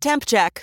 Temp check.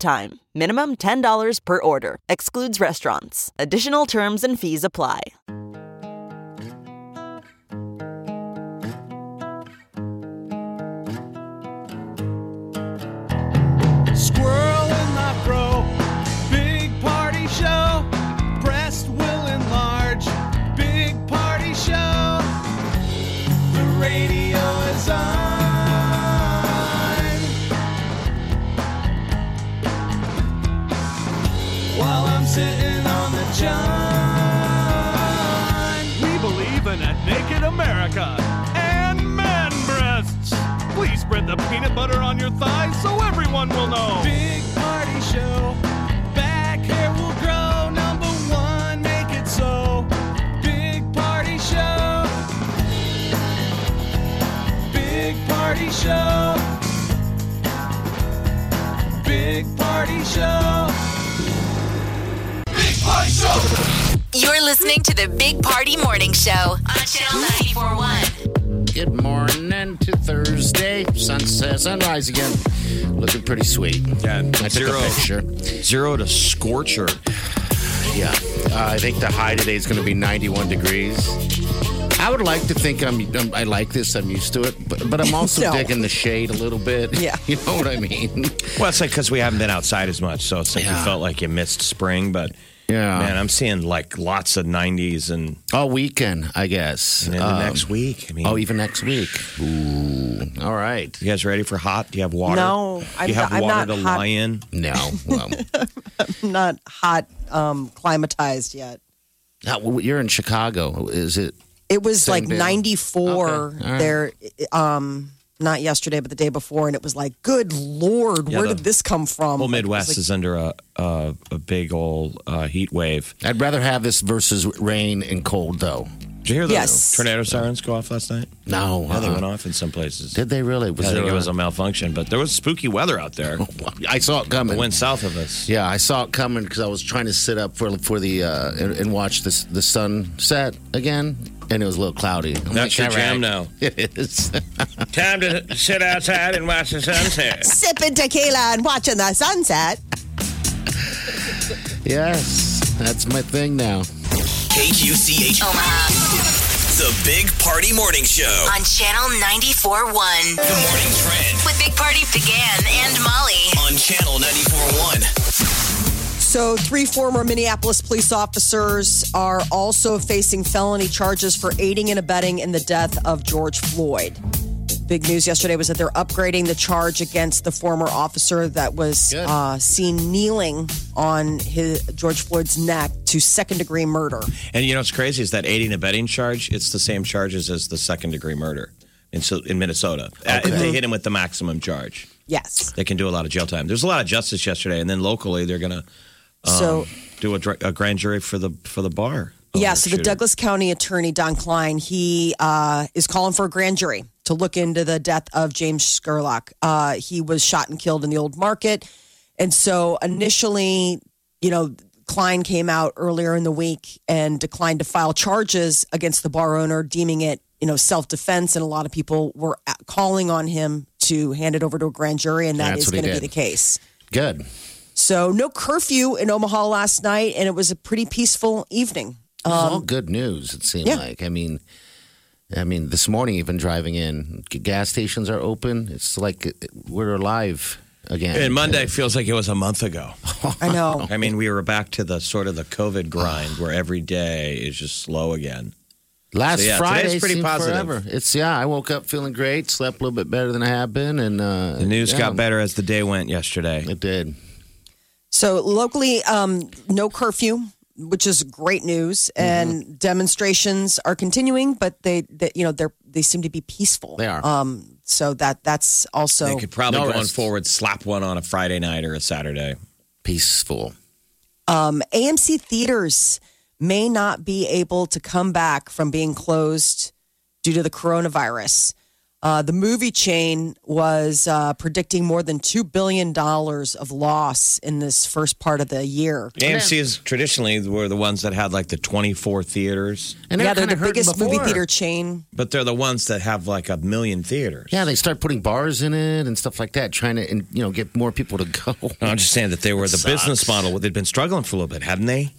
time. Minimum $10 per order. Excludes restaurants. Additional terms and fees apply. Squirrel in my bro, big party show. Breast will enlarge, big party show. The radio is on. While I'm sitting on the john. We believe in a naked America and man breasts. Please spread the peanut butter on your thighs so everyone will know. Big party show. Back hair will grow. Number 1, make it so. Big party show. Big party show. Big party show. You're listening to the Big Party Morning Show on Channel 94.1. Good morning to Thursday. Sun says sunrise again. Looking pretty sweet. Yeah, I took a picture. 0 to scorcher. Yeah, I think the high today is going to be 91 degrees. I would like to think I like this. I'm used to it, but I'm also digging the shade a little bit. Yeah, you know what I mean. Well, it's like because we haven't been outside as much, so it's like you felt like you missed spring, but. Yeah, man, I'm seeing like lots of 90s and all weekend, I guess. And then the next week, I mean, even next week. Ooh, all right. You guys ready for hot? Do you have water? No, Do you have water to lie in? No, well, I'm not hot climatized yet. You're in Chicago, is it? It was like deal? 94 okay. there. Not yesterday, but the day before, and it was like, good Lord, where did this come from? Well, Midwest is under a big old heat wave. I'd rather have this versus rain and cold, though. Did you hear the tornado sirens go off last night? No. They went off in some places. Did they really? I think it was a malfunction, but there was spooky weather out there. I saw it coming. It went south of us. Yeah, I saw it coming because I was trying to sit up and watch the sunset again. And it was a little cloudy. That's your jam now. It is. Time to sit outside and watch the sunset. Sipping tequila and watching the sunset. Yes, that's my thing now. KQCH Omaha. The Big Party Morning Show. On Channel 94.1. The Morning Trend. With Big Party began and Molly. On Channel 94.1. So 3 former Minneapolis police officers are also facing felony charges for aiding and abetting in the death of George Floyd. Big news yesterday was that they're upgrading the charge against the former officer that was seen kneeling on George Floyd's neck to second-degree murder. And you know what's crazy is that aiding and abetting charge, it's the same charges as the second-degree murder in Minnesota. Okay. They hit him with the maximum charge. Yes. They can do a lot of jail time. There's a lot of justice yesterday, and then locally they're going to... do a grand jury for the bar. Yeah, so the Douglas County attorney, Don Klein, he is calling for a grand jury to look into the death of James Scurlock. He was shot and killed in the old market. And so initially, Klein came out earlier in the week and declined to file charges against the bar owner, deeming it, self-defense. And a lot of people were calling on him to hand it over to a grand jury, and that is going to be the case. Good. So no curfew in Omaha last night, and it was a pretty peaceful evening. All good news, it seemed like. I mean, this morning even driving in, gas stations are open. It's like we're alive again. And Monday feels like it was a month ago. I know. I mean, we were back to the sort of the COVID grind where every day is just slow again. Friday today's pretty positive. Forever. I woke up feeling great, slept a little bit better than I have been, and the news got better as the day went yesterday. It did. So locally, no curfew, which is great news, and demonstrations are continuing, but they seem to be peaceful. They are. So that's also... They could probably, going forward, slap one on a Friday night or a Saturday. Peaceful. AMC theaters may not be able to come back from being closed due to the coronavirus. The movie chain was predicting more than $2 billion of loss in this first part of the year. AMC is traditionally were the ones that had like the 24 theaters. And yeah, they're the biggest movie theater chain. But they're the ones that have like 1 million theaters. Yeah, they start putting bars in it and stuff like that, trying to get more people to go. No, I'm just saying that they were the business model. They'd been struggling for a little bit, hadn't they?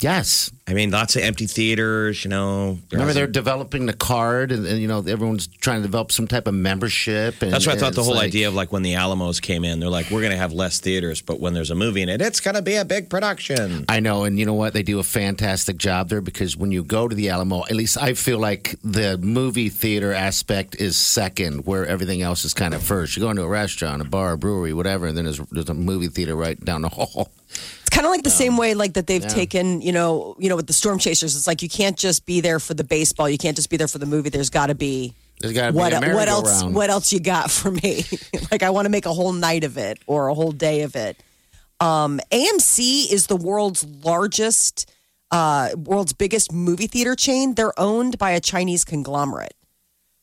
Yes. I mean, lots of empty theaters, Remember, they're developing the card, and everyone's trying to develop some type of membership. And that's why I thought the whole idea of, when the Alamos came in, they're like, we're going to have less theaters, but when there's a movie in it, it's going to be a big production. I know, and you know what? They do a fantastic job there, because when you go to the Alamo, at least I feel like the movie theater aspect is second, where everything else is kind of first. You go into a restaurant, a bar, a brewery, whatever, and then there's a movie theater right down the hall. It's kind of like the same way that they've taken, with the storm chasers. It's like you can't just be there for the baseball. You can't just be there for the movie. There's got to be a merry-go-round. What else you got for me? I want to make a whole night of it or a whole day of it. AMC is the world's biggest movie theater chain. They're owned by a Chinese conglomerate.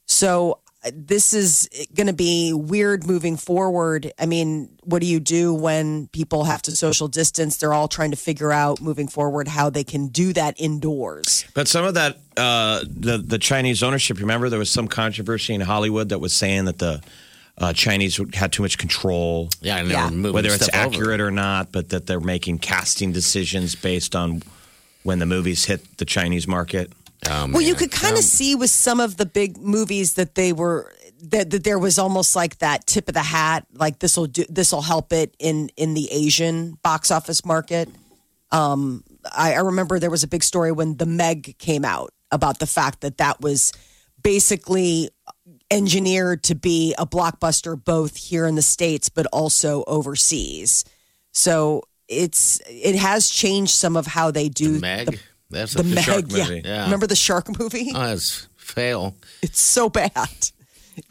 So this is going to be weird moving forward. I mean, what do you do when people have to social distance? They're all trying to figure out moving forward how they can do that indoors. But some of that, the Chinese ownership, remember there was some controversy in Hollywood that was saying that the Chinese had too much control. Yeah, and they were moving whether it's accurate or not, but that they're making casting decisions based on when the movies hit the Chinese market. You could kind of see with some of the big movies that they were that there was almost like that tip of the hat, like this will help it in the Asian box office market. I remember there was a big story when The Meg came out about the fact that was basically engineered to be a blockbuster both here in the States but also overseas. So it has changed some of how they do The Meg. That's the Meg, shark movie. Yeah. Remember the shark movie? Oh, that's fail. It's so bad. It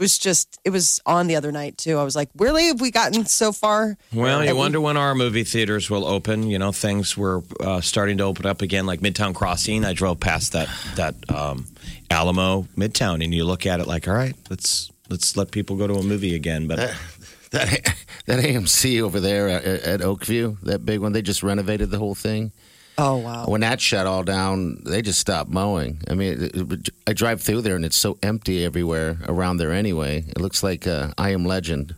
was on the other night, too. I was like, really? Have we gotten so far? Well, you wonder when our movie theaters will open. Things were starting to open up again, like Midtown Crossing. I drove past that Alamo Midtown, and you look at it like, all right, let's let people go to a movie again. But that AMC over there at Oakview, that big one, they just renovated the whole thing. Oh, wow. When that shut all down, they just stopped mowing. I mean, I drive through there, and it's so empty everywhere around there anyway. It looks like I Am Legend.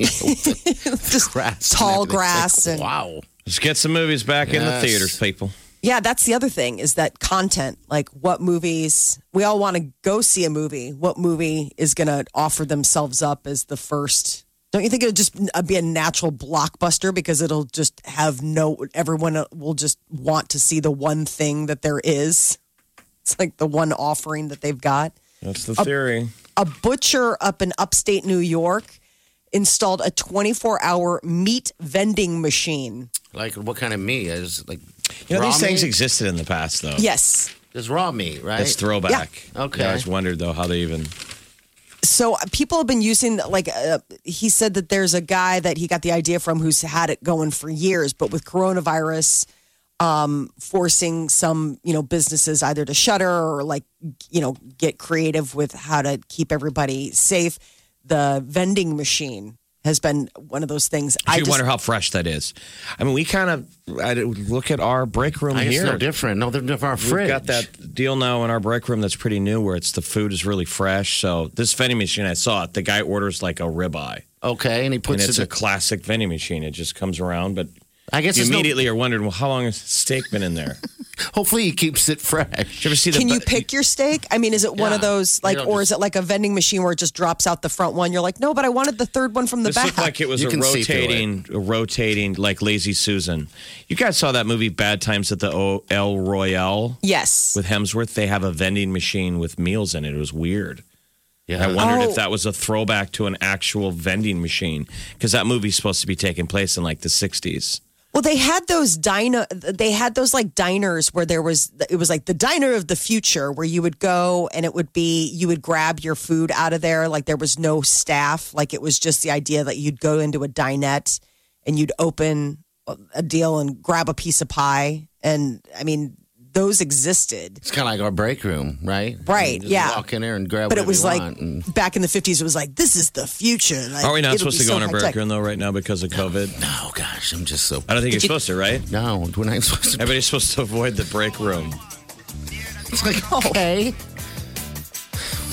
Just grass, tall grass. Like, wow. Let's get some movies back in the theaters, people. Yeah, that's the other thing is that content. Like what movies, we all want to go see a movie. What movie is going to offer themselves up as the first? Don't you think it'll just be a natural blockbuster because it'll just everyone will just want to see the one thing that there is. It's like the one offering that they've got. That's the theory. A butcher up in upstate New York installed a 24-hour meat vending machine. Like what kind of meat? These things existed in the past, though. Yes. There's raw meat, right? It's throwback. Yeah. Okay. I always wondered, though, how they even... So people have been using, he said that there's a guy that he got the idea from who's had it going for years, but with coronavirus forcing some, businesses either to shutter or get creative with how to keep everybody safe. The vending machine has been one of those things. I wonder how fresh that is. I mean, we look at our break room here. It's no different. No, they're our fridge. We've got that deal now in our break room that's pretty new where the food is really fresh. So this vending machine, I saw it. The guy orders like a ribeye. Okay, and he puts it. And it's a classic vending machine. It just comes around, but I guess you immediately are wondering, well, how long has steak been in there? Hopefully he keeps it fresh. Can you pick your steak? I mean, is it one of those, is it like a vending machine where it just drops out the front one? You're like, no, but I wanted the third one from the back. This looked like it was a rotating, like Lazy Susan. You guys saw that movie Bad Times at the El Royale? Yes. With Hemsworth, they have a vending machine with meals in it. It was weird. Yeah. I wondered if that was a throwback to an actual vending machine because that movie's supposed to be taking place in like the 60s. Well, they had those diners where it was like the diner of the future, where you would go and you would grab your food out of there. Like there was no staff. Like it was just the idea that you'd go into a dinette and you'd open a deal and grab a piece of pie. And I mean, those existed. It's kind of like our break room, right? Right. Yeah. Walk in there and grab. But it was like back in the '50s. It was like, this is the future. Like, are we not supposed to go in our break room though right now because of COVID? No, gosh, I'm just so. I don't think you're supposed to, right? No, we're not supposed to. Everybody's supposed to avoid the break room. It's like okay.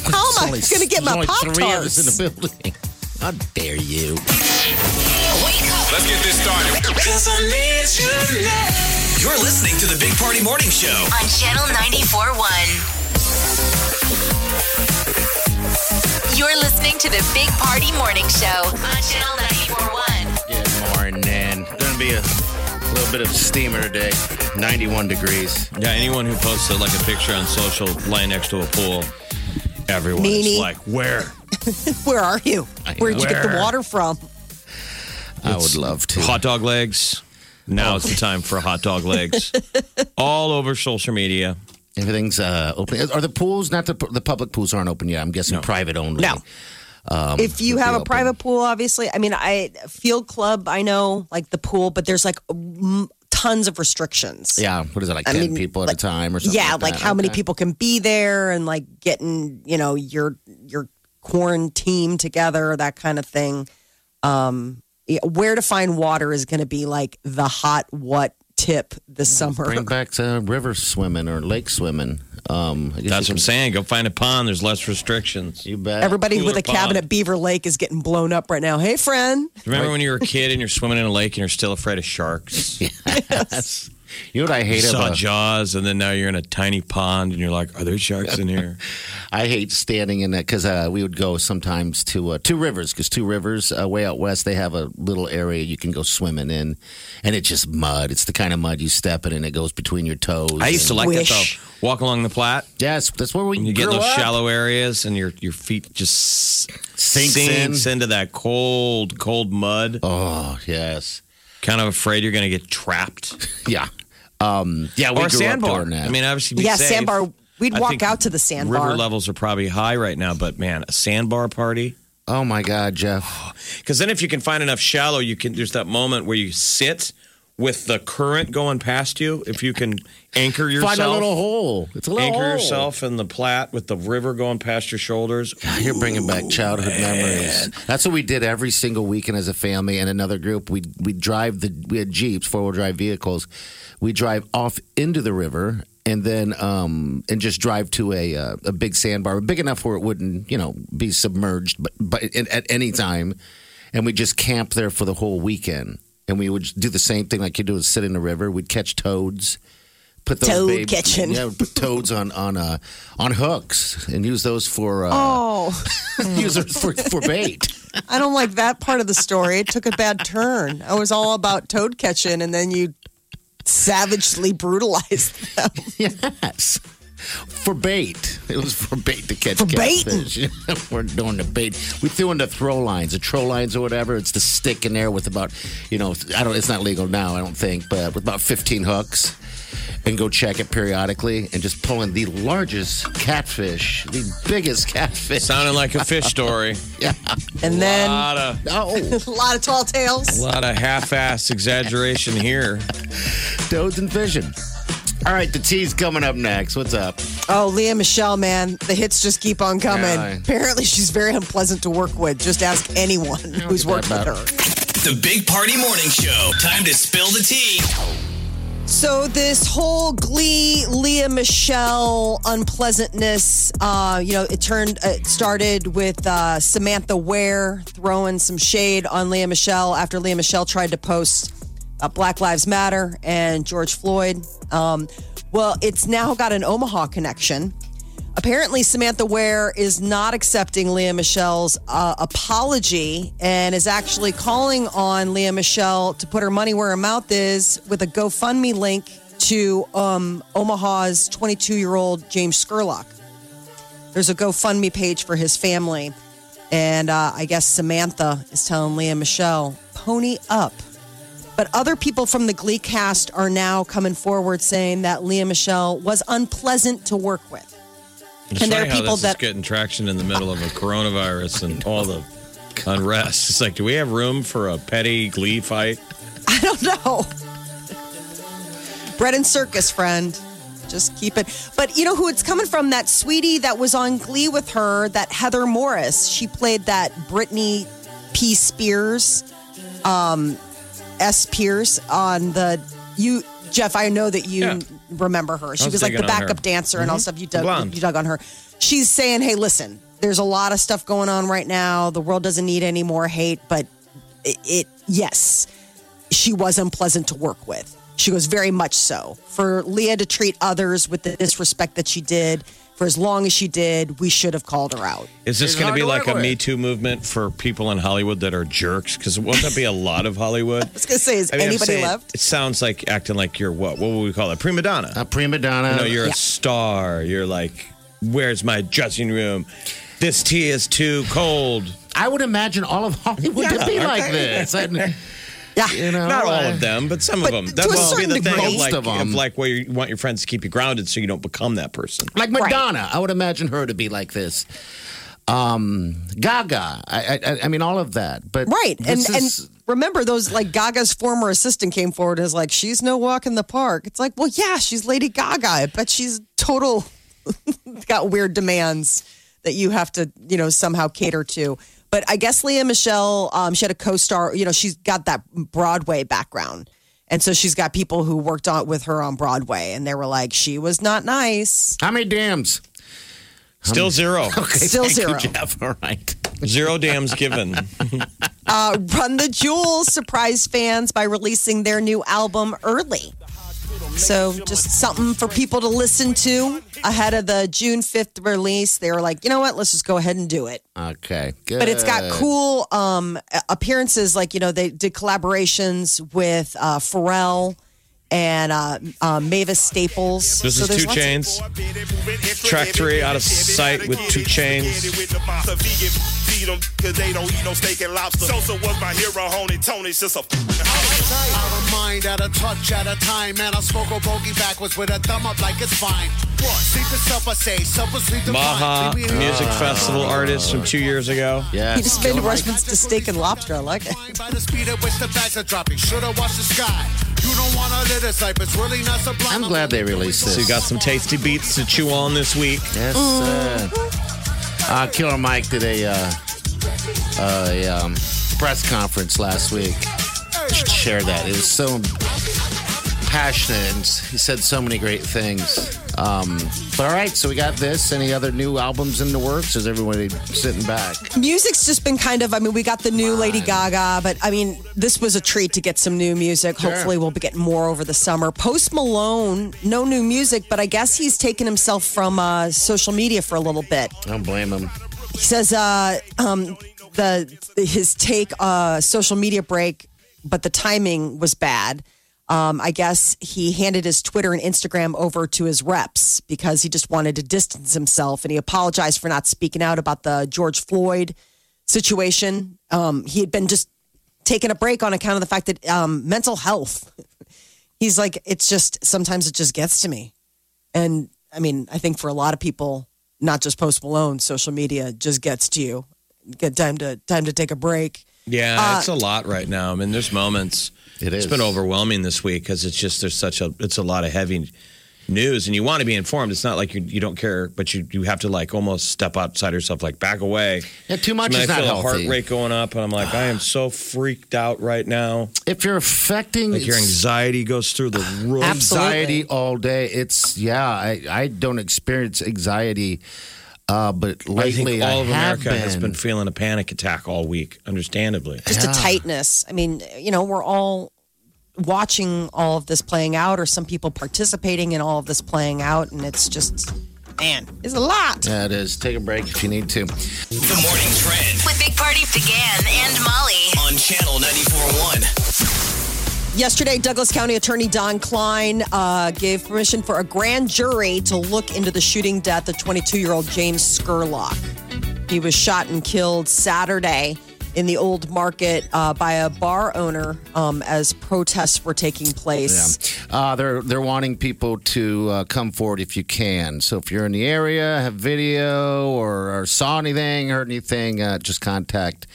How am I going to get my Pop Tarts? There's only 3 of us in the building. How dare you? Let's get this started. 'Cause I need you now. You're listening to the Big Party Morning Show on Channel 94.1. You're listening to the Big Party Morning Show on Channel 94.1. Good morning. Going to be a little bit of steamer today. 91 degrees. Yeah, anyone who posted like a picture on social lying next to a pool, everyone's like, where? Where are you? Where'd you get the water from? I would love to. Hot dog legs. Now it's the time for hot dog legs. All over social media. Everything's open. Are the pools, the public pools aren't open yet. I'm guessing private only. No. If you have a private pool, obviously. I mean, Field Club, I know, like the pool, but there's like tons of restrictions. Yeah. What is it, like 10 people at a time or something? Yeah, like how many people can be there and like getting, you know, your quarantine together, that kind of thing. Where to find water is going to be like the what tip this summer. Bring back to river swimming or lake swimming. I guess that's what I'm saying. Go find a pond. There's less restrictions. You bet. Everybody with a cabin at Beaver Lake is getting blown up right now. Hey, friend. Remember when you were a kid and you're swimming in a lake and you're still afraid of sharks? Yes. You know what I hate about Jaws, and then now you're in a tiny pond, and you're like, are there sharks in here? I hate standing in that because we would go sometimes to Two Rivers, because Two Rivers way out west, they have a little area you can go swimming in, and it's just mud. It's the kind of mud you step in, and it goes between your toes. I used to like it though. Walk along the Platte. Yes, that's where we grew up. You get those shallow areas, and your feet just sinks into that cold, cold mud. Oh, yes. Kind of afraid you're going to get trapped. Yeah. We grew sandbar. Up doing that. I mean, obviously, safe. Sandbar. We'd walk out to the sandbar. River levels are probably high right now, but man, a sandbar party. Oh my God, Jeff! Because then, if you can find enough shallow, you can. There's that moment where you sit with the current going past you. If you can anchor yourself, find a little hole. It's a little anchor hole. Yourself in the Platte with the river going past your shoulders. God, you're bringing back childhood memories. That's what we did every single weekend as a family and another group. We had Jeeps, 4-wheel drive vehicles. We drive off into the river and then and just drive to a big sandbar, big enough where it wouldn't be submerged, but at any time, and we just camp there for the whole weekend. And we would do the same thing like you do is sit in the river. We'd catch toads, put those catching. Yeah, put toads on hooks and use those for use those for bait. I don't like that part of the story. It took a bad turn. I was all about toad catching, and then you savagely brutalized them. Yes. For bait. It was for bait to catch catfish. We're doing the bait. We threw in the troll lines or whatever. It's the stick in there with about, it's not legal now, I don't think, but with about 15 hooks. And go check it periodically and just pull in the largest catfish, the biggest catfish. Sounding like a fish story. Yeah. And then a lot of tall tales. A lot of half-assed exaggeration here. Toads and fishing. All right, the tea's coming up next. What's up? Oh, Lea Michele, man. The hits just keep on coming. Yeah. Apparently, she's very unpleasant to work with. Just ask anyone who's worked with her. The Big Party Morning Show. Time to spill the tea. So this whole Glee, Lea Michele unpleasantness, it started with Samantha Ware throwing some shade on Lea Michele after Lea Michele tried to post Black Lives Matter and George Floyd. It's now got an Omaha connection. Apparently, Samantha Ware is not accepting Lea Michele's apology and is actually calling on Lea Michele to put her money where her mouth is with a GoFundMe link to Omaha's 22-year-old James Scurlock. There's a GoFundMe page for his family. And I guess Samantha is telling Lea Michele, pony up. But other people from the Glee cast are now coming forward saying that Lea Michele was unpleasant to work with. It's and there are people that is getting traction in the middle of a coronavirus and all the unrest. It's like, do we have room for a petty Glee fight? I don't know. Bread and circus, friend. Just keep it. But you know who it's coming from? That sweetie that was on Glee with her, that Heather Morris. She played that Britney P. Spears, S. Pierce on the... You, Jeff, I know that you remember her. She was like the backup dancer and all stuff. You dug on her. She's saying, hey, listen, there's a lot of stuff going on right now. The world doesn't need any more hate, but yes, she was unpleasant to work with. She goes, very much so. For Lea to treat others with the disrespect that she did for as long as she did, we should have called her out. Is this going to be like a Me Too movement for people in Hollywood that are jerks? Because won't that be a lot of Hollywood? I was going to say, is anybody left? It sounds like acting like you're what? What would we call it? Prima donna. A prima donna. You know, you're a star. You're like, where's my dressing room? This tea is too cold. I would imagine all of Hollywood to be like this. Yeah. You know, not all of them, but some of them. That will be the thing of where you want your friends to keep you grounded so you don't become that person. Like Madonna. Right. I would imagine her to be like this. Gaga. I mean, all of that. But and remember those, like, Gaga's former assistant came forward and is like, she's no walk in the park. It's like, well, yeah, she's Lady Gaga, but she's total got weird demands that you have to, you know, somehow cater to. But I guess Lea Michele, she had a co-star. You know, she's got that Broadway background. And so she's got people who worked with her on Broadway. And they were like, she was not nice. How many dams? Still zero. Okay, still zero. You, Jeff. All right. Zero dams given. Run the Jewels surprised fans by releasing their new album early. So just something for people to listen to ahead of the June 5th release. They were like, you know what? Let's just go ahead and do it. Okay, good. But it's got cool appearances. Like, you know, they did collaborations with Pharrell and Mavis Staples. This is 2 Chainz. Track 3, Out of Sight with 2 Chainz. Cause they don't eat no steak and lobster. Sosa was my hero, homie Tony's just a out of mind, out of touch, out of time. Man, I spoke a bogey backwards with a thumb up like it's fine. What? See the stuff I say, supper sleep the Maha, music festival artist from 2 years ago. Yeah. He just made a reference to steak and lobster. I like it. By the speed at which the bags are dropping, should have watched the sky. You don't want to live this life, it's really not sublime. I'm glad they released this. So you got some tasty beats to chew on this week. Yes, Killer Mike did a press conference last week. I should share that. It was so passionate. And he said so many great things. But all right, so we got this. Any other new albums in the works? Is everybody sitting back? Music's just been kind of, I mean, we got the new Lady Gaga, but I mean, this was a treat to get some new music. Sure. Hopefully we'll be getting more over the summer. Post Malone, no new music, but I guess he's taken himself from social media for a little bit. I don't blame him. He says his take social media break, but the timing was bad. I guess he handed his Twitter and Instagram over to his reps because he just wanted to distance himself, and he apologized for not speaking out about the George Floyd situation. He had been just taking a break on account of the fact that mental health. He's like, it's just sometimes it just gets to me, and I mean, I think for a lot of people. Not just Post Malone, social media just gets to you. Good time to take a break. Yeah, it's a lot right now. I mean, there's moments. It's been overwhelming this week because it's just it's a lot of heavy news, and you want to be informed. It's not like you don't care, but you have to like almost step outside yourself, like back away. Yeah, too much is not healthy. I feel the heart rate going up, and I'm like, I am so freaked out right now. If you're affecting, like your anxiety goes through the roof. Anxiety all day. It's I don't experience anxiety, but lately I think all of America has been feeling a panic attack all week. Understandably, just a tightness. I mean, you know, we're all watching all of this playing out, or some people participating in all of this playing out, and it's just, man, it's a lot. Yeah, it is. Take a break if you need to. Good Morning Trend with Big Party began and Molly on Channel 94.1. Yesterday, Douglas County Attorney Don Klein gave permission for a grand jury to look into the shooting death of 22-year-old James Scurlock. He was shot and killed Saturday in the old market by a bar owner as protests were taking place. Yeah. They're wanting people to come forward if you can. So if you're in the area, have video or saw anything, heard anything, just contact,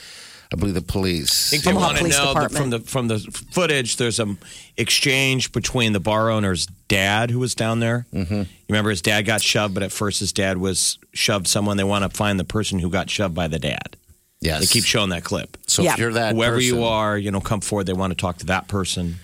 I believe, the police. I think they want to know that from the footage, there's an exchange between the bar owner's dad who was down there. Mm-hmm. You remember his dad got shoved, but at first his dad was shoved someone. They want to find the person who got shoved by the dad. Yes. They keep showing that clip. So if you're that whoever person, you are, come forward. They want to talk to that person.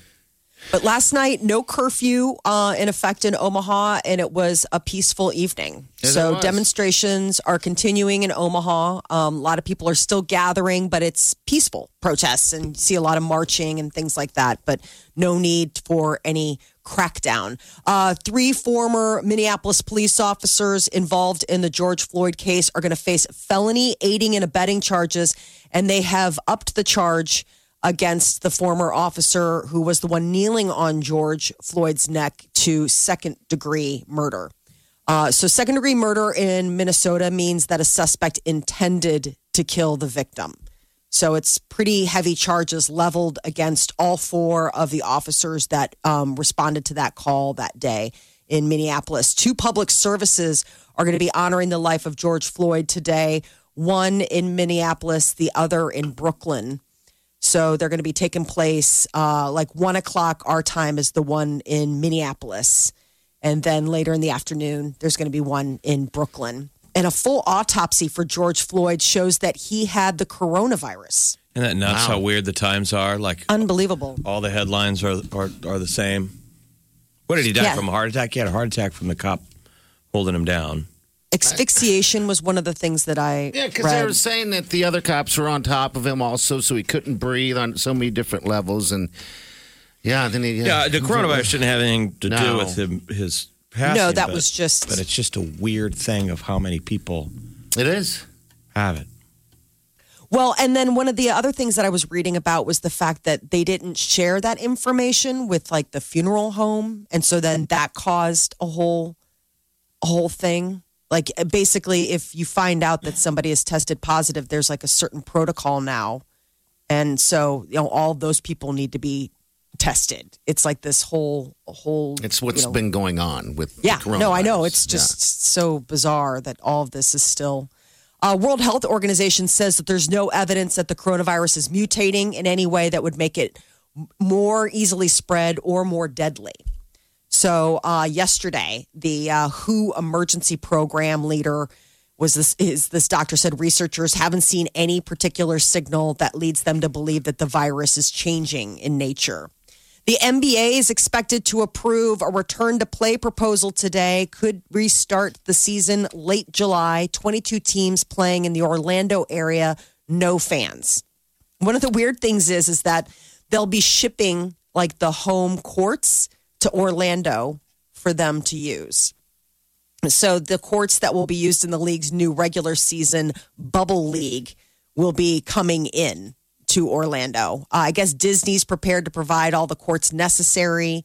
But last night, no curfew in effect in Omaha, and it was a peaceful evening. Yes, so demonstrations are continuing in Omaha. A lot of people are still gathering, but it's peaceful protests, and you see a lot of marching and things like that, but no need for any crackdown. Three former Minneapolis police officers involved in the George Floyd case are going to face felony aiding and abetting charges, and they have upped the charge against the former officer who was the one kneeling on George Floyd's neck to second-degree murder. So second-degree murder in Minnesota means that a suspect intended to kill the victim. So it's pretty heavy charges leveled against all four of the officers that responded to that call that day in Minneapolis. Two public services are going to be honoring the life of George Floyd today, one in Minneapolis, the other in Brooklyn. So they're going to be taking place like 1 o'clock our time is the one in Minneapolis. And then later in the afternoon, there's going to be one in Brooklyn. And a full autopsy for George Floyd shows that he had the coronavirus. Isn't that nuts how weird the times are? Like unbelievable. All the headlines are the same. What did he die from, a heart attack? He had a heart attack from the cop holding him down. Asphyxiation was one of the things that I read. Because they were saying that the other cops were on top of him also, so he couldn't breathe on so many different levels. And then he... the coronavirus didn't have anything to do with his passing. No, that was just... But it's just a weird thing of how many people... It is. ...have it. Well, and then one of the other things that I was reading about was the fact that they didn't share that information with, like, the funeral home. And so then that caused a whole thing. Like, basically, if you find out that somebody is tested positive, there's like a certain protocol now. And so, all those people need to be tested. It's like this whole. It's what's been going on with the coronavirus. No, I know. It's just so bizarre that all of this is still. World Health Organization says that there's no evidence that the coronavirus is mutating in any way that would make it more easily spread or more deadly. So yesterday, the WHO emergency program leader this doctor said researchers haven't seen any particular signal that leads them to believe that the virus is changing in nature. The NBA is expected to approve a return to play proposal today. Could restart the season late July. 22 teams playing in the Orlando area, no fans. One of the weird things is that they'll be shipping like the home courts to Orlando for them to use. So the courts that will be used in the league's new regular season bubble league will be coming in to Orlando. I guess Disney's prepared to provide all the courts necessary.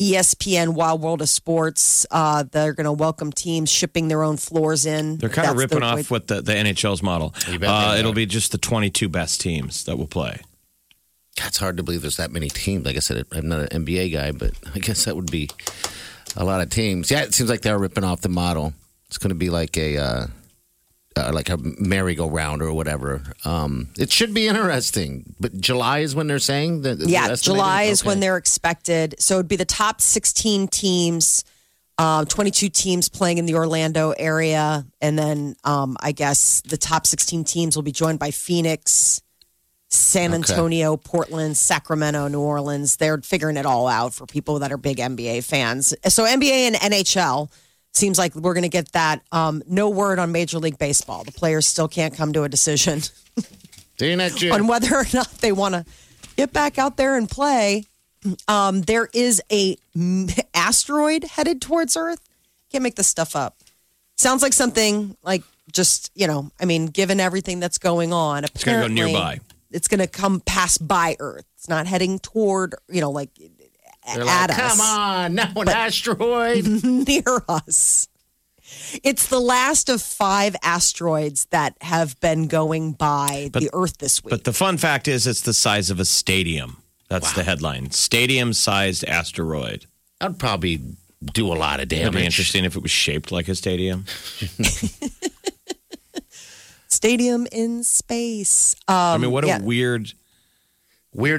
ESPN, Wild World of Sports, they're going to welcome teams shipping their own floors in. They're kind of ripping off what the NHL's model. It'll be just the 22 best teams that will play. It's hard to believe there's that many teams. Like I said, I'm not an NBA guy, but I guess that would be a lot of teams. Yeah, it seems like they're ripping off the model. It's going to be like a merry-go-round or whatever. It should be interesting. But July is when they're saying that. Yeah, July is when they're expected. So it would be the top 16 teams, 22 teams playing in the Orlando area, and then I guess the top 16 teams will be joined by Phoenix, San Antonio, Portland, Sacramento, New Orleans. They're figuring it all out for people that are big NBA fans. So NBA and NHL, seems like we're going to get that. No word on Major League Baseball. The players still can't come to a decision on whether or not they want to get back out there and play. There is a asteroid headed towards Earth. Can't make this stuff up. Sounds like something like just, given everything that's going on. It's going to go nearby. It's going to come pass by Earth. It's not heading toward, at us. Come on, now an asteroid. Near us. It's the last of 5 asteroids that have been going by the Earth this week. But the fun fact is it's the size of a stadium. That's the headline. Stadium-sized asteroid. I'd probably do a lot of damage. It would be interesting if it was shaped like a stadium. Stadium in space. I mean, what a weird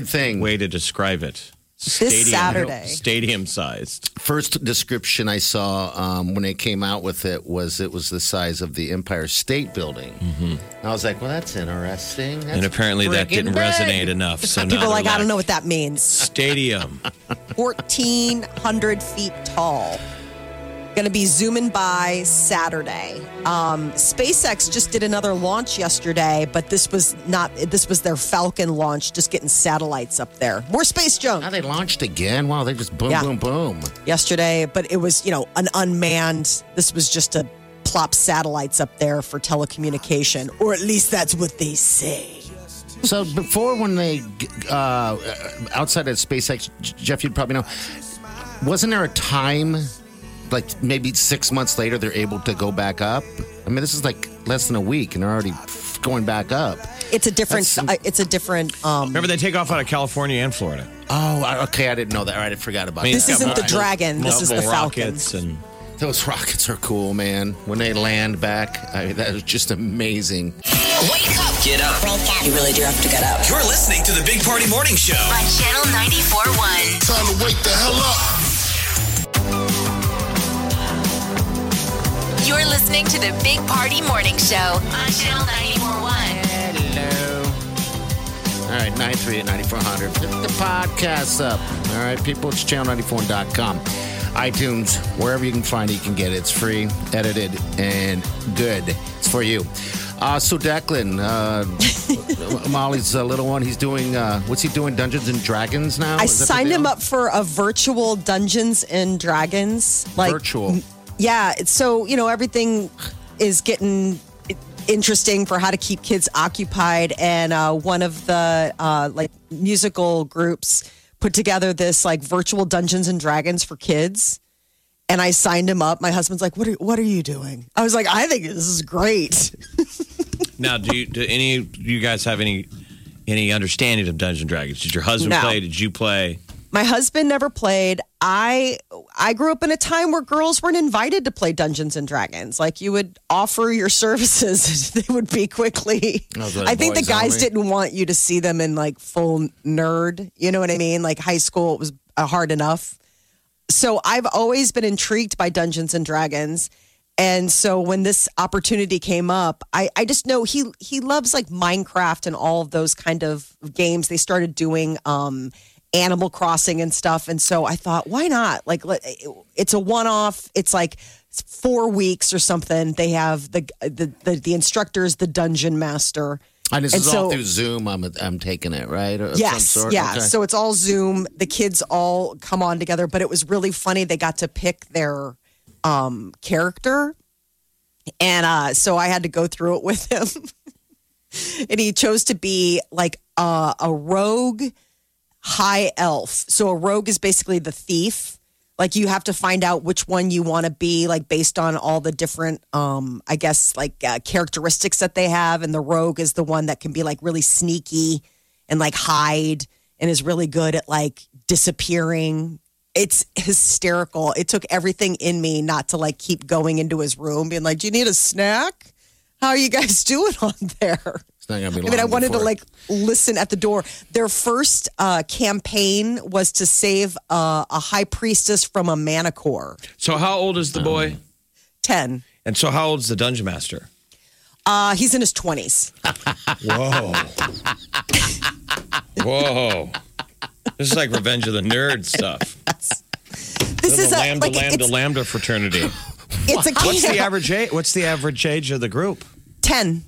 thing. Way to describe it. This Saturday. Stadium-sized. First description I saw when they came out with it was the size of the Empire State Building. Mm-hmm. And I was like, well, that's interesting. That's and apparently that didn't resonate enough. So people are like, I don't know what that means. Stadium. 1,400 feet tall. Going to be zooming by Saturday. SpaceX just did another launch yesterday, but this was their Falcon launch, just getting satellites up there. More space junk. Now they launched again. Wow, they just boom. Yesterday, but it was, an unmanned. This was just to plop satellites up there for telecommunication, or at least that's what they say. So before when they, outside of SpaceX, Jeff, you'd probably know, wasn't there a time... like maybe 6 months later they're able to go back up? I mean, this is like less than a week and they're already going back up. It's a different remember they take off out of California and Florida. Oh, okay, I didn't know that. All right, I forgot about that. This isn't the Dragon. This is the Falcon. And those rockets are cool, man. When they land back, I mean, that is just amazing. Wake up. Get up. Wake up. You really do have to get up. You're listening to the Big Party Morning Show on Channel 94.1. Time to wake the hell up. You're listening to the Big Party Morning Show on Channel 94.1. Hello. All right, 938-9400. Put the podcast up. All right, people, it's channel94.com. iTunes, wherever you can find it, you can get it. It's free, edited, and good. It's for you. So Declan, Molly's little one, he's doing, what's he doing, Dungeons and Dragons now? I signed him up for a virtual Dungeons and Dragons. Virtual. Yeah, so, everything is getting interesting for how to keep kids occupied. And one of the, musical groups put together this, virtual Dungeons and Dragons for kids. And I signed him up. My husband's like, what are you doing? I was like, I think this is great. Now, do you guys have any understanding of Dungeons and Dragons? Did your husband play? Did you play? My husband never played. I grew up in a time where girls weren't invited to play Dungeons and Dragons. Like, you would offer your services, they would be quickly. I think the guys didn't want you to see them in full nerd. You know what I mean? Like high school, it was hard enough. So I've always been intrigued by Dungeons and Dragons. And so when this opportunity came up, I just know he loves Minecraft and all of those kind of games. They started doing, Animal Crossing and stuff. And so I thought, why not? It's a one-off. It's 4 weeks or something. They have the instructor is the dungeon master. And this is all through Zoom. I'm taking it, right? Or yes. Some sort? Yeah. Okay. So it's all Zoom. The kids all come on together, but it was really funny. They got to pick their character. And so I had to go through it with him. And he chose to be a rogue high elf. So a rogue is basically the thief. You have to find out which one you want to be, based on all the different, characteristics that they have. And the rogue is the one that can be really sneaky and hide and is really good at disappearing. It's hysterical. It took everything in me not to keep going into his room being do you need a snack? How are you guys doing on there? It's not gonna be long. I mean, I wanted to listen at the door. Their first campaign was to save a high priestess from a manticore. So how old is the boy? 10. And so how old is the dungeon master? He's in his 20s. Whoa. This is Revenge of the Nerd stuff. This is Lambda fraternity. It's a camp. What's the average age of the group? 10.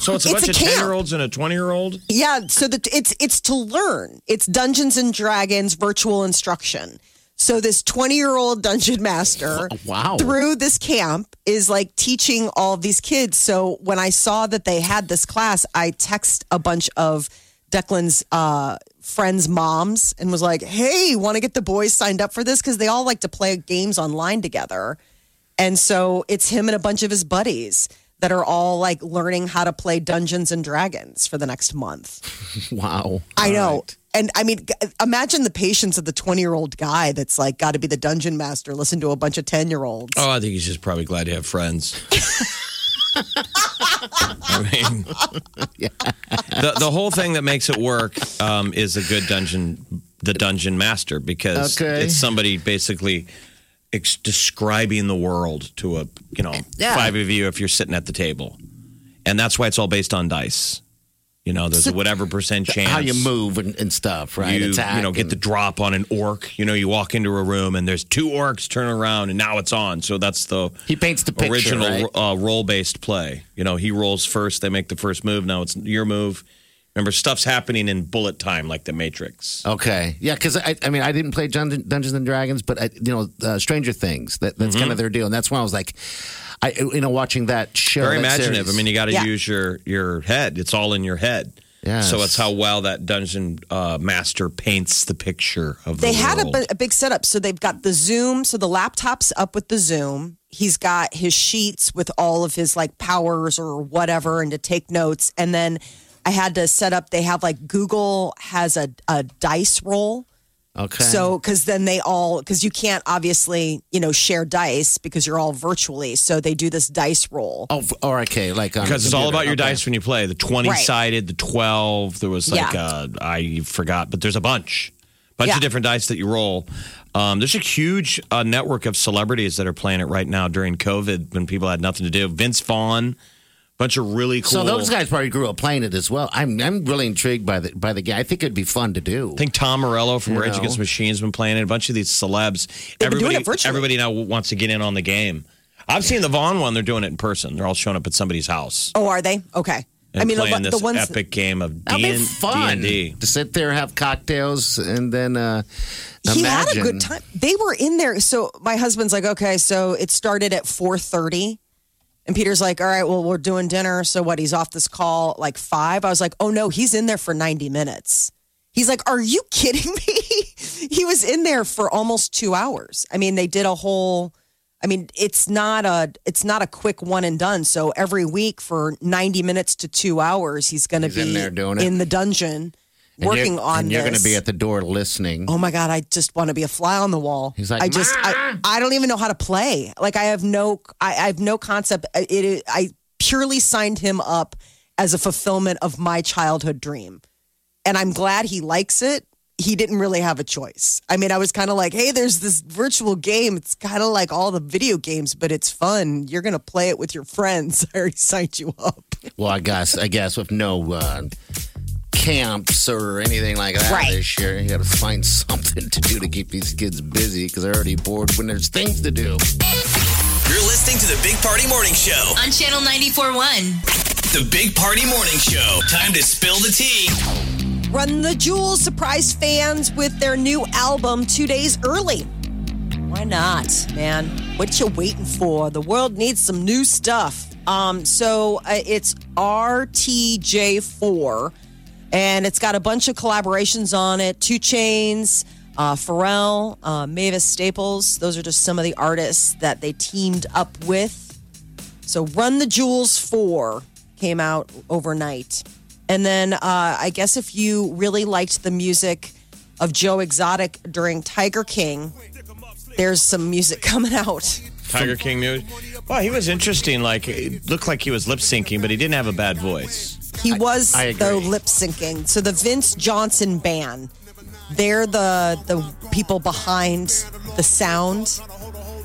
So it's a bunch of 10-year-olds and a 20-year-old? Yeah, so it's to learn. It's Dungeons and Dragons virtual instruction. So this 20-year-old dungeon master through this camp is teaching all these kids. So when I saw that they had this class, I text a bunch of Declan's friends' moms and was like, hey, want to get the boys signed up for this? Because they all like to play games online together. And so it's him and a bunch of his buddies that are all like learning how to play Dungeons and Dragons for the next month. Wow. I know. Right. And I mean, imagine the patience of the 20-year-old guy that's like got to be the dungeon master, listen to a bunch of 10-year-olds. Oh, I think he's just probably glad to have friends. I mean, the whole thing that makes it work is the dungeon master because it's somebody basically describing the world to a five of you if you're sitting at the table, and that's why it's all based on dice. You know, there's a whatever percent chance how you move and stuff, right? Get the drop on an orc. You know, you walk into a room and there's two orcs, turn around, and now it's on. So that's he paints the picture, original right? Role-based play. You know, he rolls first, they make the first move. Now it's your move. Remember, stuff's happening in bullet time, like the Matrix. Okay, yeah, because I mean, I didn't play Dungeons and Dragons, but Stranger Things. That's kind of their deal, and that's when I was like. Watching that show. Very imaginative. Series. I mean, you got to use your head. It's all in your head. Yes. So it's how well that dungeon master paints the picture of the world. They had a big setup. So they've got the Zoom. So the laptop's up with the Zoom. He's got his sheets with all of his like powers or whatever and to take notes. And then I had to set up, they have like Google has a dice roll. Okay. So, because you can't obviously, share dice because you're all virtually. So they do this dice roll. Oh, or okay. Like, because it's all about your dice when you play. The 20-sided, the 12, there was like, I forgot, but there's a bunch of different dice that you roll. There's a huge network of celebrities that are playing it right now during COVID when people had nothing to do. Vince Vaughn. Bunch of really cool. So those guys probably grew up playing it as well. I'm really intrigued by the game. I think it'd be fun to do. I think Tom Morello from Rage Against the Machine's been playing it. A bunch of these celebs. Everybody now wants to get in on the game. I've seen the Vaughn one. They're doing it in person. They're all showing up at somebody's house. Oh, are they? Okay. And I mean, playing this epic game of D&D. To sit there, have cocktails, and then he had a good time. They were in there. So my husband's like, okay, so it started at 4:30. And Peter's like, all right, well, we're doing dinner. So what? He's off this call like 5. I was like, oh, no, he's in there for 90 minutes. He's like, are you kidding me? He was in there for almost 2 hours. I mean, they did it's not a quick one and done. So every week for 90 minutes to 2 hours, he's going to be in there doing it in the dungeon. You're going to be at the door listening. Oh my God, I just want to be a fly on the wall. He's like, I don't even know how to play. Like I have no concept. I purely signed him up as a fulfillment of my childhood dream, and I'm glad he likes it. He didn't really have a choice. I mean, I was kind of like, hey, there's this virtual game. It's kind of like all the video games, but it's fun. You're going to play it with your friends. I already signed you up. Well, I guess with no. Camps or anything like that this year. You got to find something to do to keep these kids busy because they're already bored when there's things to do. You're listening to the Big Party Morning Show on Channel 94.1. The Big Party Morning Show. Time to spill the tea. Run the Jewels surprised fans with their new album 2 days early. Why not, man? What you waiting for? The world needs some new stuff. So it's RTJ4. And it's got a bunch of collaborations on it. 2 Chainz, Pharrell, Mavis Staples. Those are just some of the artists that they teamed up with. So Run the Jewels 4 came out overnight. And then I guess if you really liked the music of Joe Exotic during Tiger King, there's some music coming out. Tiger King music? Wow, he was interesting. Like, it looked like he was lip-syncing, but he didn't have a bad voice. He was, though, lip-syncing. So the Vince Johnson Band, they're the people behind the sound.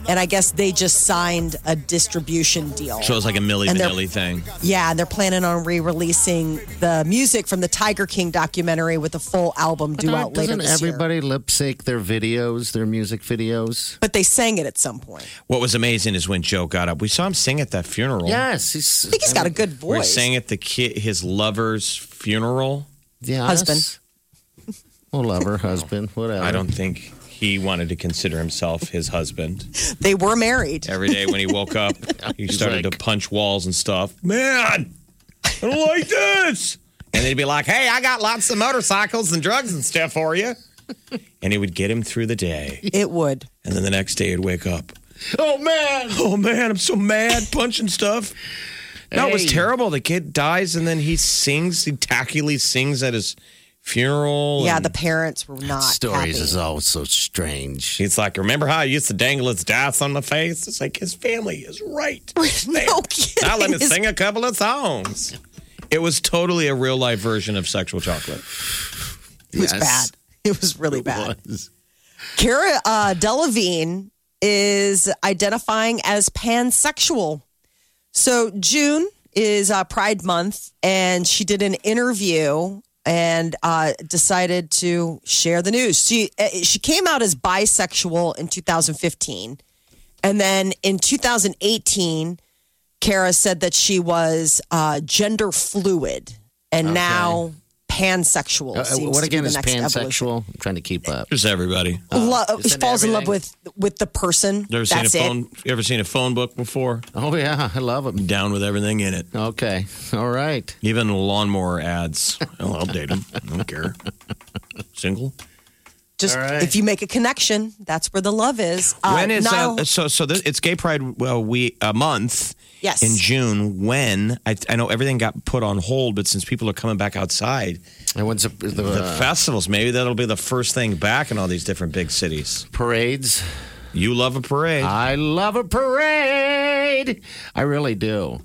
And I guess they just signed a distribution deal. So it's like a Milli Vanilli thing. Yeah, and they're planning on re-releasing the music from the Tiger King documentary with a full album due out later this year. Doesn't everybody lip-sync their videos, their music videos? But they sang it at some point. What was amazing is when Joe got up. We saw him sing at that funeral. Yes. I think he's got a good voice. We're sang at his lover's funeral. Yeah. Husband. Well, lover, husband, whatever. I don't think... He wanted to consider himself his husband. They were married. Every day when he woke up, he started to punch walls and stuff. Man, I don't like this. And they'd be like, hey, I got lots of motorcycles and drugs and stuff for you. And it would get him through the day. It would. And then the next day he'd wake up. Oh, man, I'm so mad, punching stuff. No, it was terrible. The kid dies, and then he sings, he tackily sings at his funeral. Yeah, the parents were not happy. Is always so strange. It's like, remember how I used to dangle his death on my face? It's like, his family is right. No kidding. Now let me sing a couple of songs. It was totally a real-life version of Sexual Chocolate. It was bad. It was really bad. Cara Delevingne is identifying as pansexual. So June is Pride Month, and she did an interview and decided to share the news. She came out as bisexual in 2015, and then in 2018, Cara said that she was gender fluid, and now pansexual. What again is pansexual? Evolution. I'm trying to keep up. Just everybody falls in love with the person. You ever seen a phone book before? Oh yeah, I love them. Down with everything in it. Okay, all right. Even lawnmower ads. I'll date them. I don't care. Single. Just if you make a connection, that's where the love is. When is it's Gay Pride month? Yes, in June. When I know everything got put on hold, but since people are coming back outside, and when's the festivals? Maybe that'll be the first thing back in all these different big cities. Parades. You love a parade. I love a parade. I really do.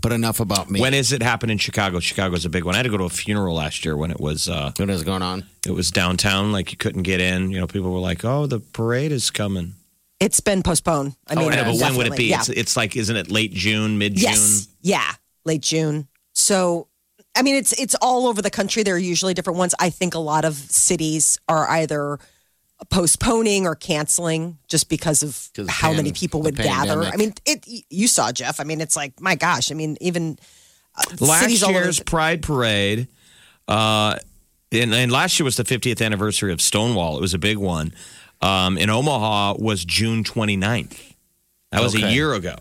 But enough about me. When is it happen in Chicago? Chicago's a big one. I had to go to a funeral last year when it was... when it was going on? It was downtown. Like, you couldn't get in. You know, people were like, oh, the parade is coming. It's been postponed. But when would it be? Yeah. It's like, isn't it late June, mid-June? Yes. Yeah, late June. So, I mean, it's all over the country. There are usually different ones. I think a lot of cities are either postponing or canceling just because of how many people would gather. I mean, you saw, Jeff. I mean, it's like, my gosh. I mean, even last year's Pride Parade, and last year was the 50th anniversary of Stonewall. It was a big one. In Omaha was June 29th. That was a year ago.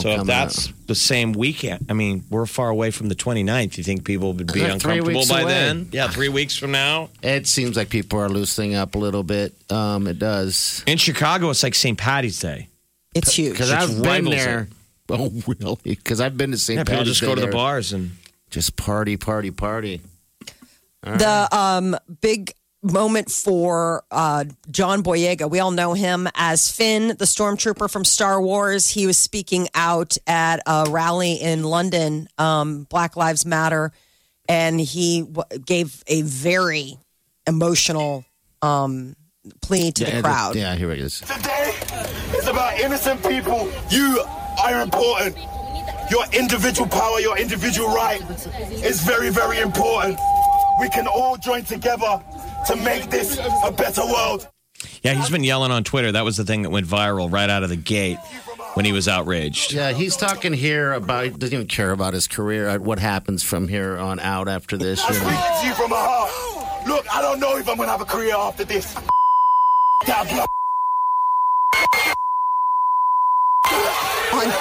So if that's the same weekend, I mean, we're far away from the 29th. You think people would be uncomfortable by then? Yeah, 3 weeks from now. It seems like people are loosening up a little bit. It does. In Chicago, it's like St. Patty's Day. It's huge. Because I've been there. Oh, really? Because I've been to St. Patty's Day. People just go to the bars and just party. All the big moment for John Boyega. We all know him as Finn, the stormtrooper from Star Wars. He was speaking out at a rally in London, Black Lives Matter, and he gave a very emotional plea to the crowd. Yeah, here it is. Today is about innocent people. You are important. Your individual power, your individual right is very, very important. We can all join together to make this a better world. Yeah, he's been yelling on Twitter. That was the thing that went viral right out of the gate when he was outraged. Yeah, he's talking here about, he doesn't even care about his career, what happens from here on out after this. I'm speaking to you from my heart. Look, I don't know if I'm going to have a career after this. On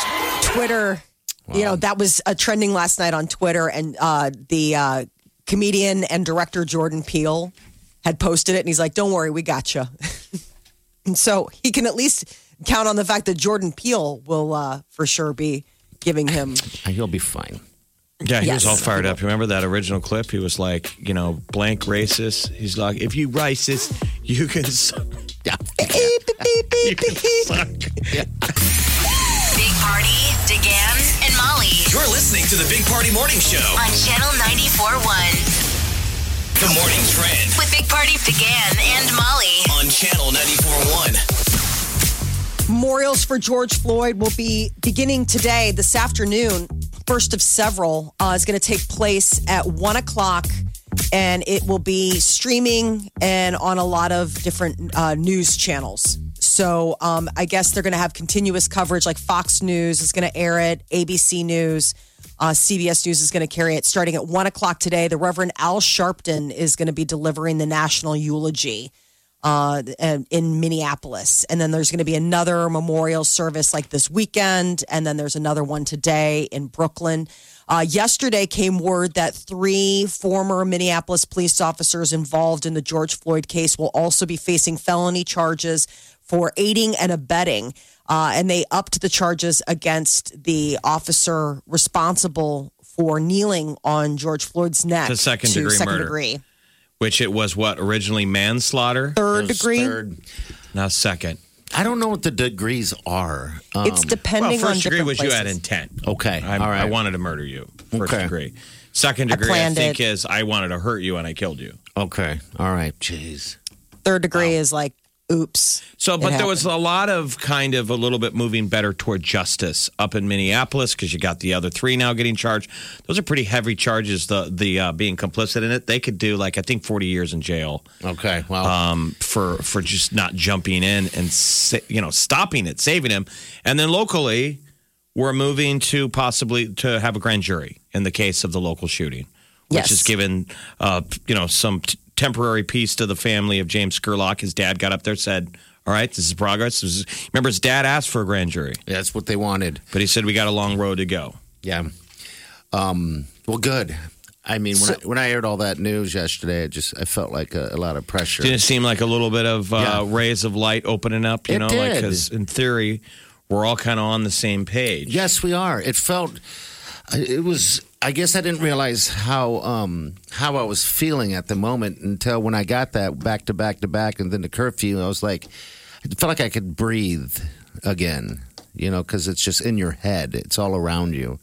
Twitter, wow. You know, that was trending last night on Twitter, and the comedian and director Jordan Peele had posted it, and he's like, don't worry, we got you. And so he can at least count on the fact that Jordan Peele will for sure be giving him... He'll be fine. Yeah, he was all fired up. Remember that original clip? He was like, you know, blank racist. He's like, if you racist, you can suck. Yeah. You can suck. Yeah. Big Party, DeGan, and Molly. You're listening to the Big Party Morning Show on Channel 94.1. The Morning Trend with Big Party DeGan and Molly on Channel 94.1. Memorials for George Floyd will be beginning today, this afternoon. First of several is going to take place at 1 o'clock, and it will be streaming and on a lot of different news channels. So I guess they're going to have continuous coverage, like Fox News is going to air it, ABC News. CBS News is going to carry it starting at 1 o'clock today. The Reverend Al Sharpton is going to be delivering the national eulogy. in Minneapolis. And then there's going to be another memorial service like this weekend. And then there's another one today in Brooklyn. Yesterday came word that 3 former Minneapolis police officers involved in the George Floyd case will also be facing felony charges for aiding and abetting. And they upped the charges against the officer responsible for kneeling on George Floyd's neck to second degree murder. Which it was what? Originally manslaughter? Third degree? Now second. I don't know what the degrees are. It's depending on different places. First degree was you had intent. Okay. All right. I wanted to murder you. First degree. Second degree, I think, is I wanted to hurt you and I killed you. Okay. All right. Jeez. Third degree is like, oops. So, but there was a lot of kind of a little bit moving better toward justice up in Minneapolis because you got the other 3 now getting charged. Those are pretty heavy charges. The being complicit in it, they could do like I think 40 years in jail. Okay, wow. For just not jumping in and stopping it, saving him, and then locally, we're moving to possibly to have a grand jury in the case of the local shooting, which is given some temporary peace to the family of James Scurlock. His dad got up there and said, all right, this is progress. Remember, his dad asked for a grand jury. Yeah, that's what they wanted. But he said, we got a long road to go. Yeah. Well, good. I mean, when I heard all that news yesterday, I felt like a lot of pressure. Didn't it seem like a little bit of rays of light opening up? It did. Because in theory, we're all kind of on the same page. Yes, we are. I guess I didn't realize how I was feeling at the moment until when I got that back to back and then the curfew. I was like, it felt like I could breathe again, because it's just in your head. It's all around you.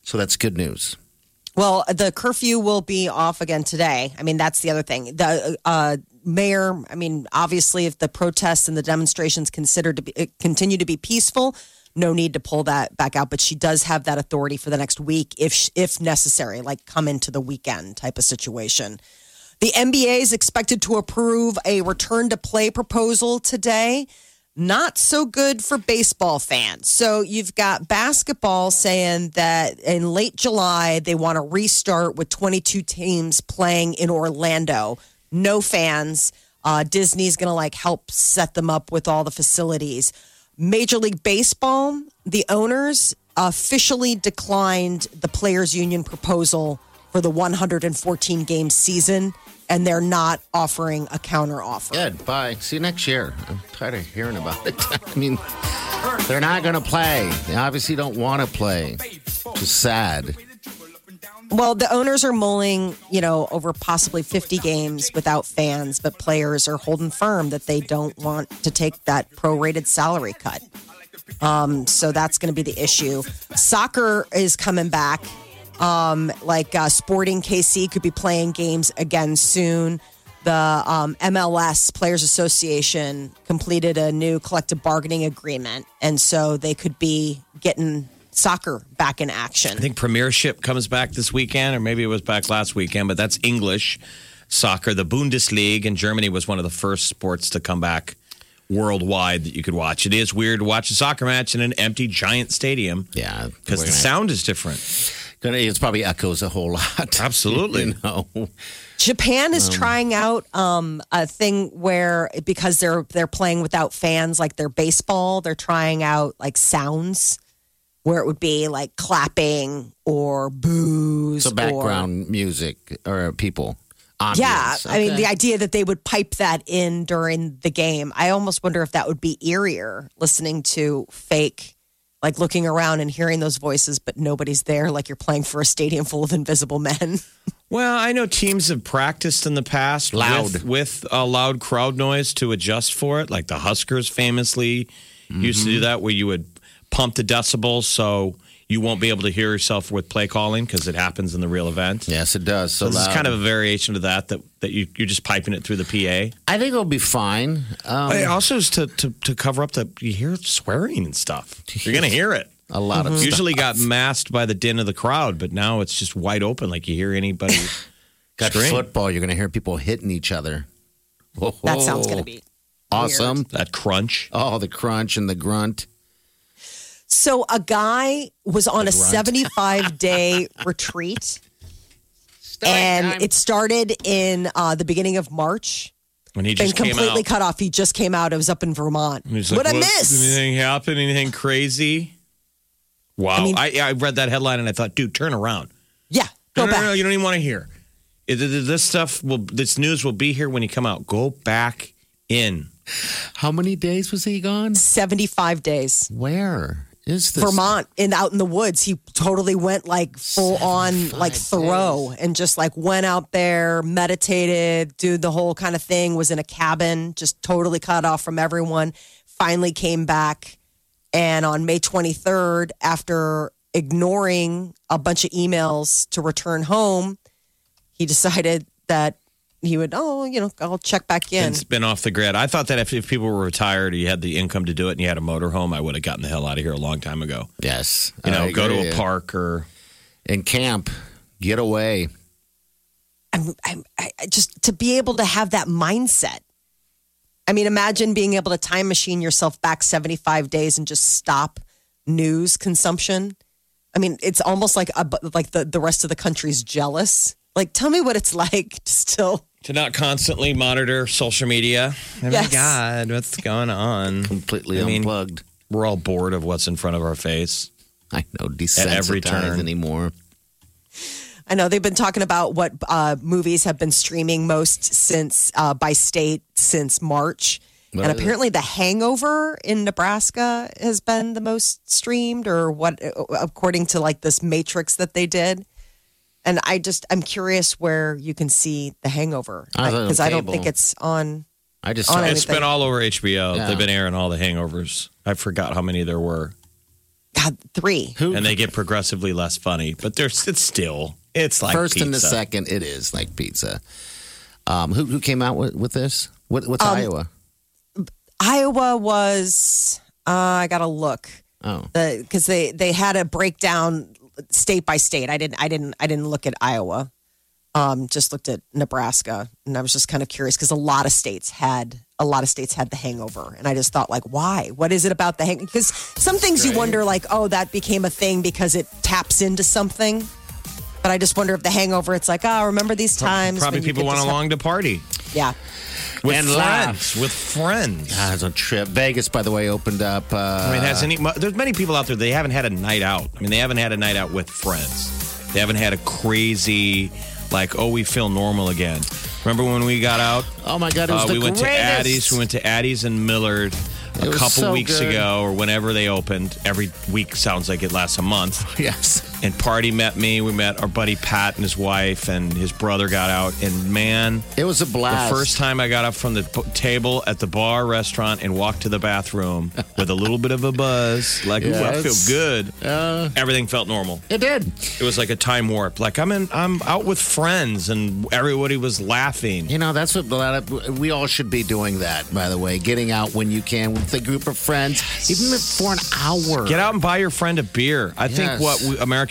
So that's good news. Well, the curfew will be off again today. I mean, that's the other thing. The mayor, I mean, obviously, if the protests and the demonstrations continue to be peaceful, no need to pull that back out, but she does have that authority for the next week if necessary, like come into the weekend type of situation. The NBA is expected to approve a return-to-play proposal today. Not so good for baseball fans. So you've got basketball saying that in late July, they want to restart with 22 teams playing in Orlando. No fans. Disney's going to help set them up with all the facilities. Major League Baseball, the owners officially declined the players' union proposal for the 114-game season, and they're not offering a counteroffer. Good. Bye. See you next year. I'm tired of hearing about it. I mean, they're not going to play. They obviously don't want to play. Just sad. Well, the owners are mulling, over possibly 50 games without fans, but players are holding firm that they don't want to take that prorated salary cut. So that's going to be the issue. Soccer is coming back. Sporting KC could be playing games again soon. The MLS, Players Association, completed a new collective bargaining agreement, and so they could be getting soccer back in action. I think Premiership comes back this weekend, or maybe it was back last weekend, but that's English soccer. The Bundesliga in Germany was one of the first sports to come back worldwide that you could watch. It is weird to watch a soccer match in an empty, giant stadium. Yeah. Because the sound is different. It probably echoes a whole lot. Absolutely. Japan is trying out a thing where, because they're playing without fans, like their baseball, they're trying out sounds. Where it would be like clapping or boos. So background music or people. Ambience. Yeah. Okay. I mean, the idea that they would pipe that in during the game. I almost wonder if that would be eerier, listening to fake, looking around and hearing those voices, but nobody's there, you're playing for a stadium full of invisible men. Well, I know teams have practiced in the past with a loud crowd noise to adjust for it. Like the Huskers famously used to do that, where you would pump the decibels so you won't be able to hear yourself with play calling because it happens in the real event. Yes, it does. So this is kind of a variation to that you're just piping it through the PA. I think it'll be fine. It also is to cover up you hear swearing and stuff. You're going to hear it. A lot of stuff. Usually got masked by the din of the crowd, but now it's just wide open. Like you hear anybody. Got football, you're going to hear people hitting each other. Whoa. That sounds going to be awesome. Weird. That crunch. Oh, the crunch and the grunt. So a guy was on a 75-day retreat, and it started in the beginning of March. When he just came out. And completely cut off. He just came out. I was up in Vermont. Like, what a miss. Anything happen? Anything crazy? Wow. I mean, I read that headline and I thought, dude, turn around. Yeah. Go back. No, you don't even want to hear. This news will be here when you come out. Go back in. How many days was he gone? 75 days. Where is this? Vermont, out in the woods. He totally went like full on, like Thoreau, and just like went out there, meditated, did the whole kind of thing, was in a cabin, just totally cut off from everyone, finally came back. And on May 23rd, after ignoring a bunch of emails to return home, he decided that he would, I'll check back in. It's been off the grid. I thought that if people were retired or you had the income to do it and you had a motorhome, I would have gotten the hell out of here a long time ago. Yes. Go to a park or... and camp. Get away. I just to be able to have that mindset. I mean, imagine being able to time machine yourself back 75 days and just stop news consumption. I mean, it's almost like the rest of the country's jealous. Like, tell me what it's like to still... to not constantly monitor social media. Yes. My God, what's going on? Completely unplugged. We're all bored of what's in front of our face. I know, desensitized at every turn anymore. I know, they've been talking about what movies have been streaming most since by state since March. What and apparently The Hangover in Nebraska has been the most streamed, or what, according to like this matrix that they did. And I'm curious where you can see The Hangover, because I don't think it's on. It's been all over HBO. Yeah. They've been airing all the Hangovers. I forgot how many there were. God, 3. And they get progressively less funny, but it's like first pizza. And the second, it is like pizza. Who came out with this? What's Iowa? Iowa was I gotta look. Oh, because they had a breakdown. State by state. I didn't look at Iowa. Just looked at Nebraska, and I was just kind of curious because a lot of states had The Hangover, and I just thought, like, why? What is it about The Hangover? Because some things you wonder, like, oh, that became a thing because it taps into something. But I just wonder if The Hangover, it's like, oh, remember these times? Probably people went along to party. Yeah. With friends. God, it's a trip. Vegas, by the way, opened up. There's many people out there, they haven't had a night out. I mean, they haven't had a night out with friends. They haven't had a crazy, like, oh, we feel normal again. Remember when we got out? Oh, my God, it was the greatest. We went to Addie's and Millard a couple weeks ago, or whenever they opened. Every week sounds like it lasts a month. Yes. And Party met me. We met our buddy Pat and his wife, and his brother got out. And man, it was a blast. The first time I got up from the table at the bar restaurant and walked to the bathroom with a little bit of a buzz, like, ooh, I feel good. Everything felt normal. It did. It was like a time warp. Like I'm out with friends, and everybody was laughing. You know, that's what we all should be doing. That, by the way, getting out when you can with a group of friends, even if for an hour. Get out and buy your friend a beer. I think what America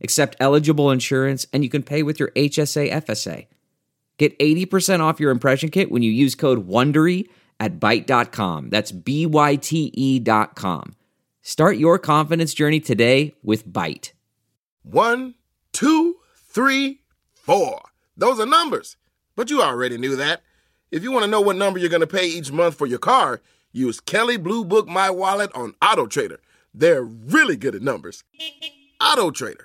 accept eligible insurance, and you can pay with your HSA FSA. Get 80% off your impression kit when you use code WONDERY at Byte.com. That's BYTE.com. Start your confidence journey today with Byte. 1, 2, 3, 4. Those are numbers, but you already knew that. If you want to know what number you're going to pay each month for your car, use Kelly Blue Book My Wallet on AutoTrader. They're really good at numbers. AutoTrader.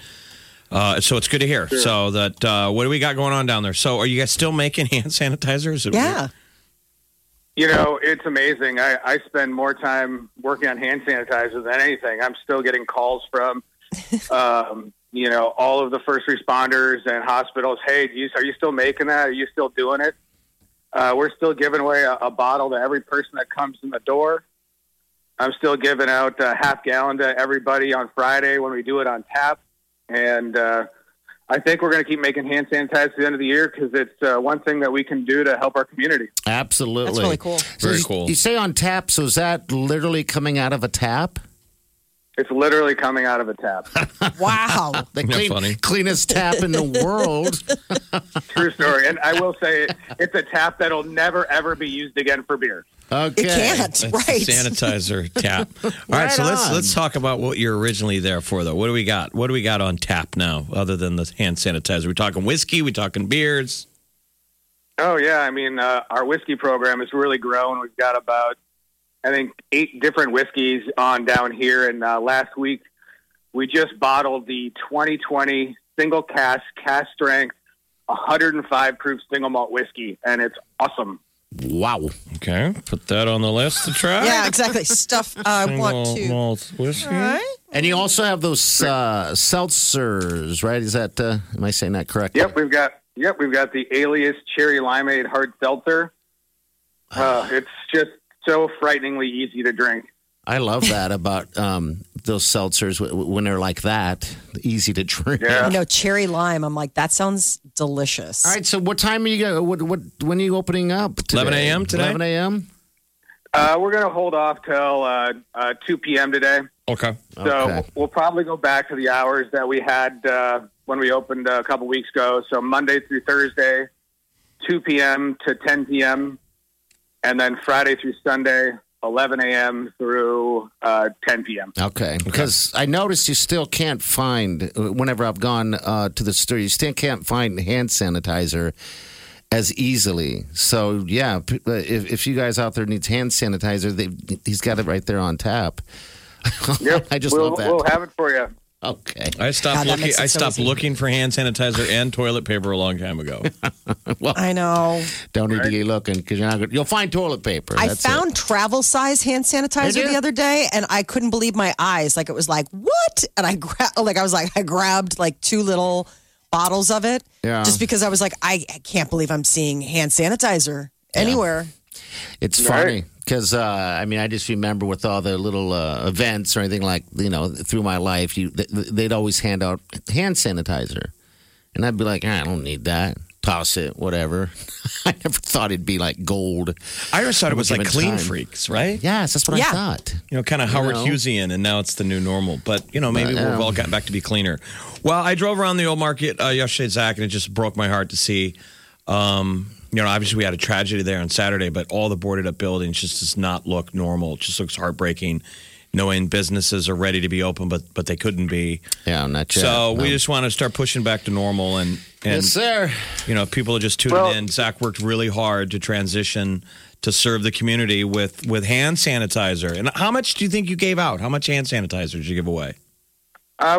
so it's good to hear. Sure. So that what do we got going on down there? So are you guys still making hand sanitizers? Yeah. Weird? It's amazing. I spend more time working on hand sanitizer than anything. I'm still getting calls from, all of the first responders and hospitals. Hey, are you still making that? Are you still doing it? We're still giving away a bottle to every person that comes in the door. I'm still giving out a half gallon to everybody on Friday when we do it on tap. And I think we're going to keep making hand sanitizer to the end of the year because it's one thing that we can do to help our community. Absolutely. That's really cool. Very cool. You say on tap, so is that literally coming out of a tap? It's literally coming out of a tap. Wow. The cleanest tap in the world. True story. And I will say it's a tap that'll never, ever be used again for beer. Okay. It can't, right. Sanitizer tap. All right, so let's talk about what you're originally there for, though. What do we got? What do we got on tap now, other than the hand sanitizer? We're talking whiskey. We're talking beers. Oh, yeah. I mean, our whiskey program has really grown. We've got about, I think, 8 different whiskeys on down here. And last week, we just bottled the 2020 single cask strength, 105 proof single malt whiskey. And it's awesome. Wow. Okay. Put that on the list to try. Yeah, exactly. Stuff I want to. Malt whiskey. All right. And you also have those seltzers, right? Is that, am I saying that correctly? Yep, we've got the Alias Cherry Limeade Hard Seltzer. It's just so frighteningly easy to drink. I love that about those seltzers when they're like that, easy to drink. Yeah. Cherry lime. I'm like, that sounds delicious. All right, so what time are you going? When are you opening up? Today? 11 a.m. today. 11 a.m. We're going to hold off till 2 p.m. today. Okay. So we'll probably go back to the hours that we had when we opened a couple weeks ago. So Monday through Thursday, 2 p.m. to 10 p.m., and then Friday through Sunday. 11 a.m. through 10 p.m. Okay, because I noticed you still can't find, whenever I've gone to the store, you still can't find hand sanitizer as easily. So, yeah, if you guys out there need hand sanitizer, he's got it right there on tap. Yep. I just love that. We'll have it for you. Okay. I stopped looking for hand sanitizer and toilet paper a long time ago. Well, I know. Don't need to be looking because you'll find toilet paper. I found travel size hand sanitizer the other day, and I couldn't believe my eyes. Like it was like what? And I grabbed 2 little bottles of it, just because I was like, I can't believe I'm seeing hand sanitizer anywhere. It's funny. Because, I just remember with all the little events or anything like, through my life, they'd always hand out hand sanitizer. And I'd be like, I don't need that. Toss it, whatever. I never thought it'd be like gold. I always thought it was like Clean Freaks, right? Yes, that's what I thought. Kind of Howard Hughesian, and now it's the new normal. But, maybe we've all gotten back to be cleaner. Well, I drove around the old market yesterday, Zach, and it just broke my heart to see... obviously we had a tragedy there on Saturday, but all the boarded up buildings just does not look normal. It just looks heartbreaking knowing businesses are ready to be open, but they couldn't be. Yeah, not yet. So we just want to start pushing back to normal. And yes, sir. People are just tuning in. Zach worked really hard to transition to serve the community with hand sanitizer. And how much do you think you gave out? How much hand sanitizer did you give away?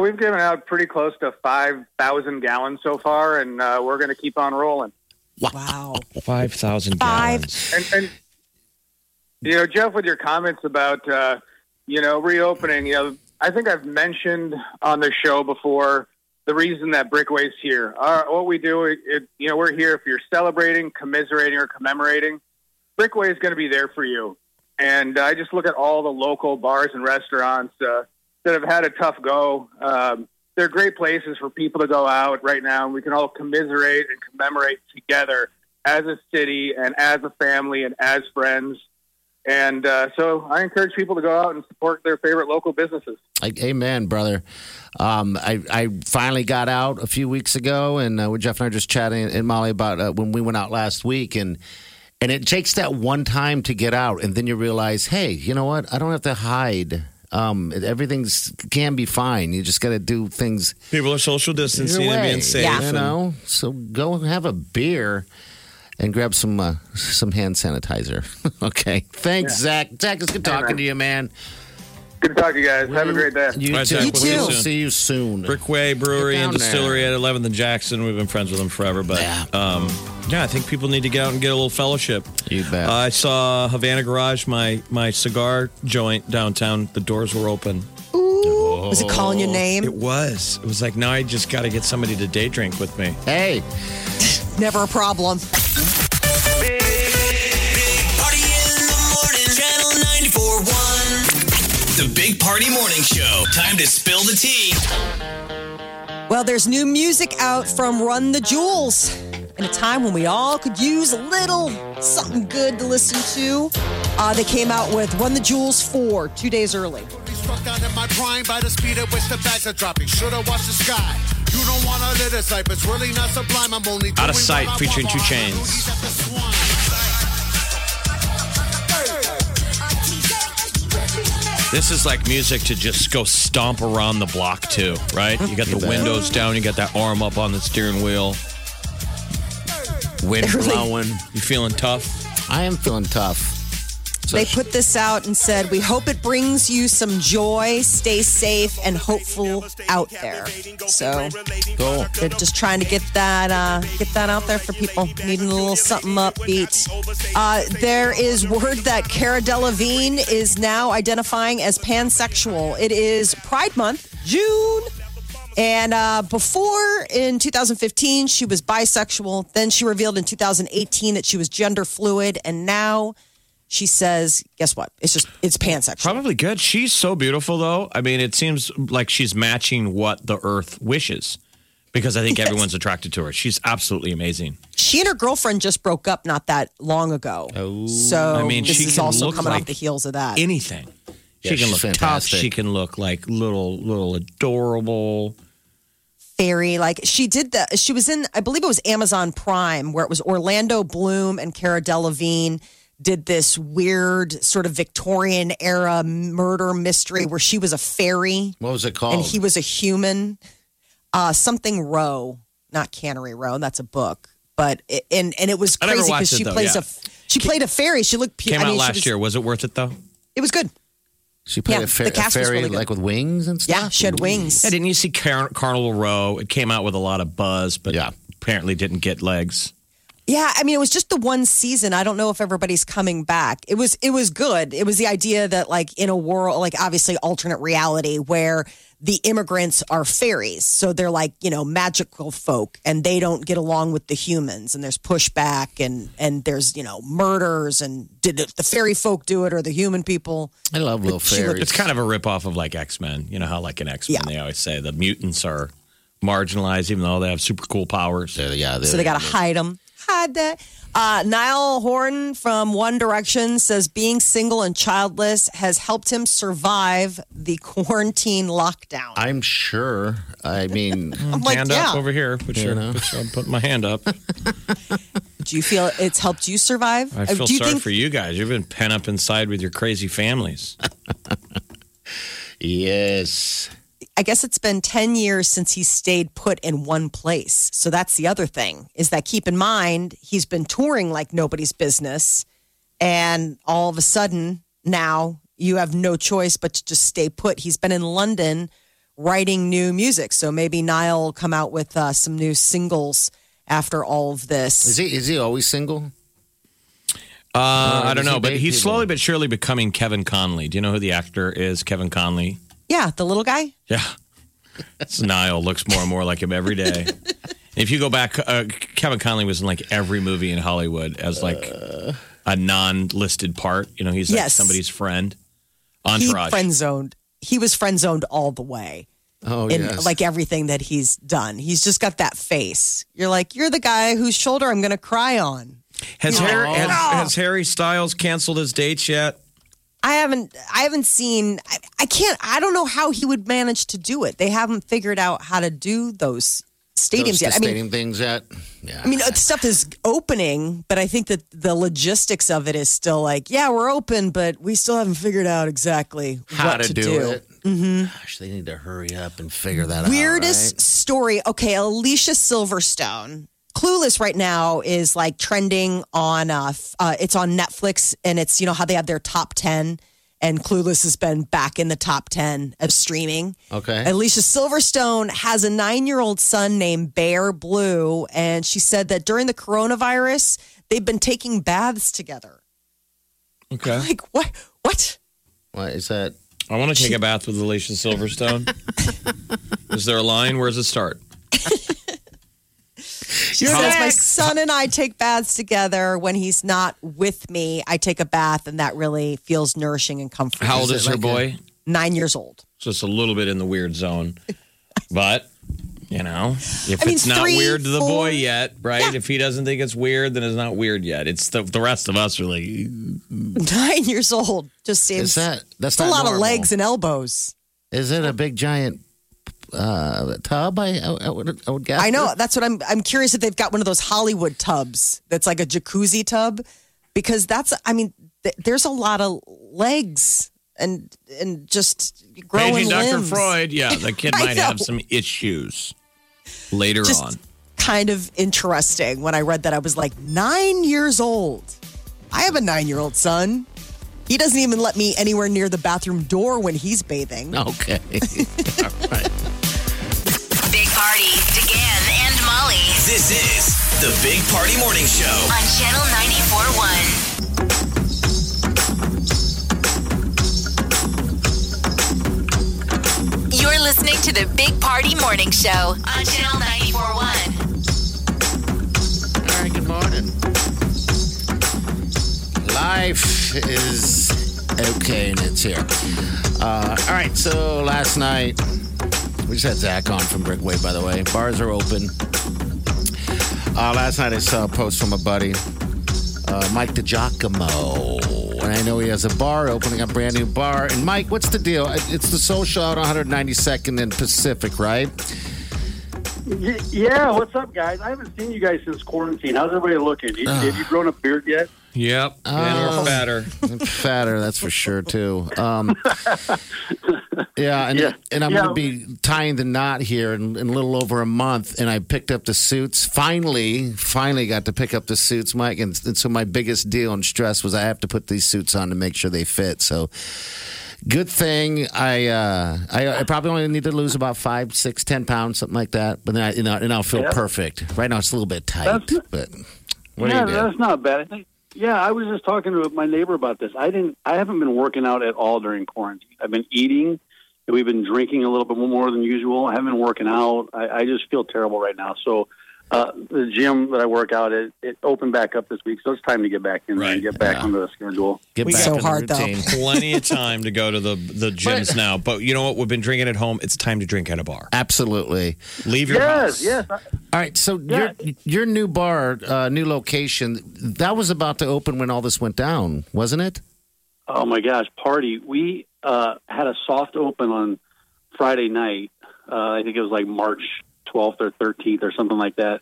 We've given out pretty close to 5,000 gallons so far, and we're going to keep on rolling. Wow. 5,000 gallons. And Jeff, with your comments about, reopening, I think I've mentioned on the show before the reason that Brickway's here. What we do, we're here if you're celebrating, commiserating, or commemorating. Brickway is going to be there for you. And I just look at all the local bars and restaurants that have had a tough go. They're great places for people to go out right now, and we can all commiserate and commemorate together as a city and as a family and as friends. And so I encourage people to go out and support their favorite local businesses. Amen, brother. I finally got out a few weeks ago, and with Jeff and I were just chatting and Molly about when we went out last week, and it takes that one time to get out, and then you realize, hey, you know what? I don't have to hide. Everything can be fine. You just got to do things. People are social distancing and being safe. Yeah. You know, so go have a beer and grab some hand sanitizer. Okay. Thanks, Zach. Zach, it's good talking to you, man. Good to talk to you guys. Have a great day. You too. We'll see you soon. Brickway Brewery and Distillery at 11th and Jackson. We've been friends with them forever. But, I think people need to get out and get a little fellowship. You bet. I saw Havana Garage, my cigar joint downtown. The doors were open. Ooh. Was it calling your name? It was. It was like, now I just got to get somebody to day drink with me. Hey. Never a problem. The Big Party Morning Show. Time to spill the tea. Well, there's new music out from Run the Jewels. In a time when we all could use a little something good to listen to, they came out with Run the Jewels 4 2 days early. Struck out at my prime by the speed at which the bags are dropping. Should have watched the sky. You don't want to live this life. It's really not sublime. I'm only Out of Sight featuring 2 Chainz. This is like music to just go stomp around the block too, right? You got the windows down. You got that arm up on the steering wheel. Wind blowing. You feeling tough? I am feeling tough. So they put this out and said, we hope it brings you some joy, stay safe, and hopeful out there. So cool. They're just trying to get that out there for people needing a little something upbeat. There is word that Cara Delevingne is now identifying as pansexual. It is Pride Month, June. And before, in 2015, she was bisexual. Then she revealed in 2018 that she was gender fluid. And now she says, guess what? It's pansexual. Probably good. She's so beautiful, though. I mean, it seems like she's matching what the earth wishes. Because I think everyone's attracted to her. She's absolutely amazing. She and her girlfriend just broke up not that long ago. Oh. So I mean, this is also coming off the heels of that. Anything. Yeah, she can look fantastic. Tough. She can look like little adorable. Fairy. Like she did that. She was in, I believe it was Amazon Prime, where it was Orlando Bloom and Cara Delevingne did this weird sort of Victorian era murder mystery where she was a fairy. What was it called? And he was a human. Something Row, not Cannery Row. That's a book, but and it was crazy because she played a fairy. She looked. Came out last year. Was it worth it though? It was good. She played a fairy really like with wings and stuff. Yeah, she had wings. Yeah, didn't you see Carnival Row? It came out with a lot of buzz, but apparently didn't get legs. Yeah, I mean, it was just the one season. I don't know if everybody's coming back. It was good. It was the idea that, like, in a world, like, obviously alternate reality where the immigrants are fairies. So they're, like, you know, magical folk, and they don't get along with the humans. And there's pushback, and there's, you know, murders. And did the fairy folk do it or the human people? I love little fairies. It's kind of a ripoff of, like, X-Men. You know how, like, in X-Men, they always say the mutants are marginalized, even though they have super cool powers. So they got to hide them. Niall Horan from One Direction says being single and childless has helped him survive the quarantine lockdown. I'm sure. I mean, I'm like, hand up over here. Sure, I'm putting my hand up. Do you feel it's helped you survive? I feel sorry for you guys. You've been pent up inside with your crazy families. Yes. I guess it's been 10 years since he stayed put in one place. So that's the other thing is that keep in mind, he's been touring like nobody's business. And all of a sudden now you have no choice but to just stay put. He's been in London writing new music. So maybe Niall will come out with some new singles after all of this. Is he always single? I don't know, but he's slowly but surely becoming Kevin Conley. Do you know who the actor is? Kevin Conley. Yeah, the little guy. Yeah. Niall looks more and more like him every day. If you go back, Kevin Conley was in like every movie in Hollywood as like a non-listed part. You know, he's like somebody's friend. Entourage. He friend-zoned. He was friend-zoned all the way. Oh, in, yes. Like everything that he's done. He's just got that face. You're like, you're the guy whose shoulder I'm going to cry on. Has Harry Styles canceled his dates yet? I haven't seen. I can't. I don't know how he would manage to do it. They haven't figured out how to do those stadiums yet. Yeah. I mean, stuff is opening, but I think that the logistics of it is still like, yeah, we're open, but we still haven't figured out exactly how what to do it. Mm-hmm. Gosh, they need to hurry up and figure that out. Weirdest story. Okay, Alicia Silverstone. Clueless right now is like trending on, it's on Netflix, and it's, you know, how they have their top 10, and Clueless has been back in the top 10 of streaming. Okay. Alicia Silverstone has a 9-year-old son named Bear Blue, and she said that during the coronavirus, they've been taking baths together. Okay. I'm like, what? What? What is that? I want to take a bath with Alicia Silverstone. Is there a line? Where does it start? She says, my son and I take baths together. When he's not with me, I take a bath, and that really feels nourishing and comforting. How old is her boy? 9 years old. So it's a little bit in the weird zone. But, you know, if it's not weird to the boy yet, right? Yeah. If he doesn't think it's weird, then it's not weird yet. It's the rest of us are like... 9 years old just seems... That's a lot of legs and elbows. Is it a big, giant... tub, I would guess. I know. That's what I'm curious if they've got one of those Hollywood tubs that's like a jacuzzi tub, because that's, I mean, there's a lot of legs and just growing Paging limbs. Dr. Freud, yeah, the kid might have some issues later just on. Kind of interesting. When I read that, I was like, 9 years old. I have a 9-year-old son. He doesn't even let me anywhere near the bathroom door when he's bathing. Okay. All right. Big Party, DeGan and Molly. This is the Big Party Morning Show on Channel 94.1. You're listening to the Big Party Morning Show on Channel 94.1. All right, good morning. Life is okay, and it's here. All right, so last night, we just had Zach on from Brickway, by the way. Bars are open. Last night, I saw a post from a buddy, Mike DiGiacomo. And I know he has a bar, opening a brand new bar. And Mike, what's the deal? It's the Social on 192nd and Pacific, right? Yeah, what's up, guys? I haven't seen you guys since quarantine. How's everybody looking? Have you grown a beard yet? Yep, and we're fatter. Fatter, that's for sure, too. And I'm going to be tying the knot here in a little over a month, and I picked up the suits. Finally got to pick up the suits, Mike, and so my biggest deal and stress was I have to put these suits on to make sure they fit, so... Good thing I probably only need to lose about 5, 6, 10 pounds, something like that. But then I'll feel perfect. Right now it's a little bit tight, but that's not bad. I think. Yeah, I was just talking to my neighbor about this. I haven't been working out at all during quarantine. I've been eating, and we've been drinking a little bit more than usual. I haven't been working out. I just feel terrible right now. So the gym that I work out at, it opened back up this week, so it's time to get back in there and get back on the schedule. Get back on the routine. Plenty of time to go to the gyms now. But you know what? We've been drinking at home. It's time to drink at a bar. Absolutely. Leave your house. Yes. All right, so your new bar, new location, that was about to open when all this went down, wasn't it? Oh, my gosh, party. We had a soft open on Friday night. I think it was like March 12th or 13th or something like that.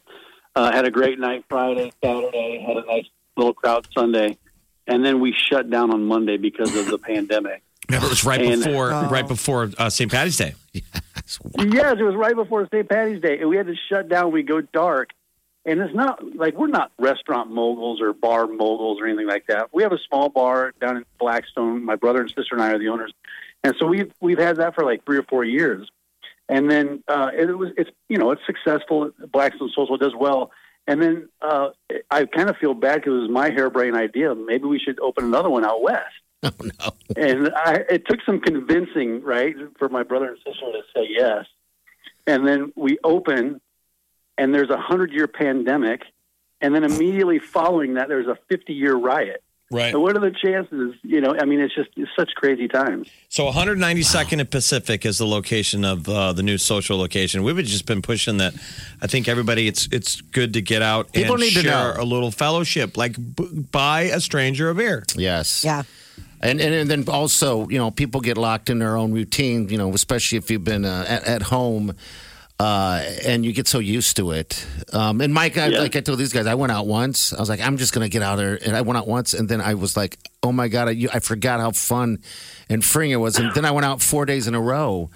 Had a great night Friday, Saturday, had a nice little crowd Sunday, and then we shut down on Monday because of the pandemic. Remember, it was right before St. Patty's Day. Yes, it was right before St. Patty's Day, and we had to shut down. We go dark, and it's not like we're not restaurant moguls or bar moguls or anything like that. We have a small bar down in Blackstone. My brother and sister and I are the owners, and so we've had that for like 3 or 4 years. And then it's successful. Blackstone Social does well. And then I kind of feel bad because it was my harebrained idea. Maybe we should open another one out west. Oh, no. And it took some convincing, right, for my brother and sister to say yes. And then we open, and there's a 100-year pandemic. And then immediately following that, there's a 50-year riot. Right. So what are the chances? You know, I mean, it's such crazy times. So 192nd and Pacific is the location of the new social location. We've just been pushing that. I think everybody, it's good to get out People and need share to a little fellowship, like buy a stranger a beer. Yes. Yeah. And then also, you know, people get locked in their own routine, you know, especially if you've been at home. And you get so used to it. And Mike, like I told these guys, I went out once. I was like, I'm just going to get out there. And I went out once. And then I was like, oh, my God, I forgot how fun and freeing it was. And then I went out 4 days in a row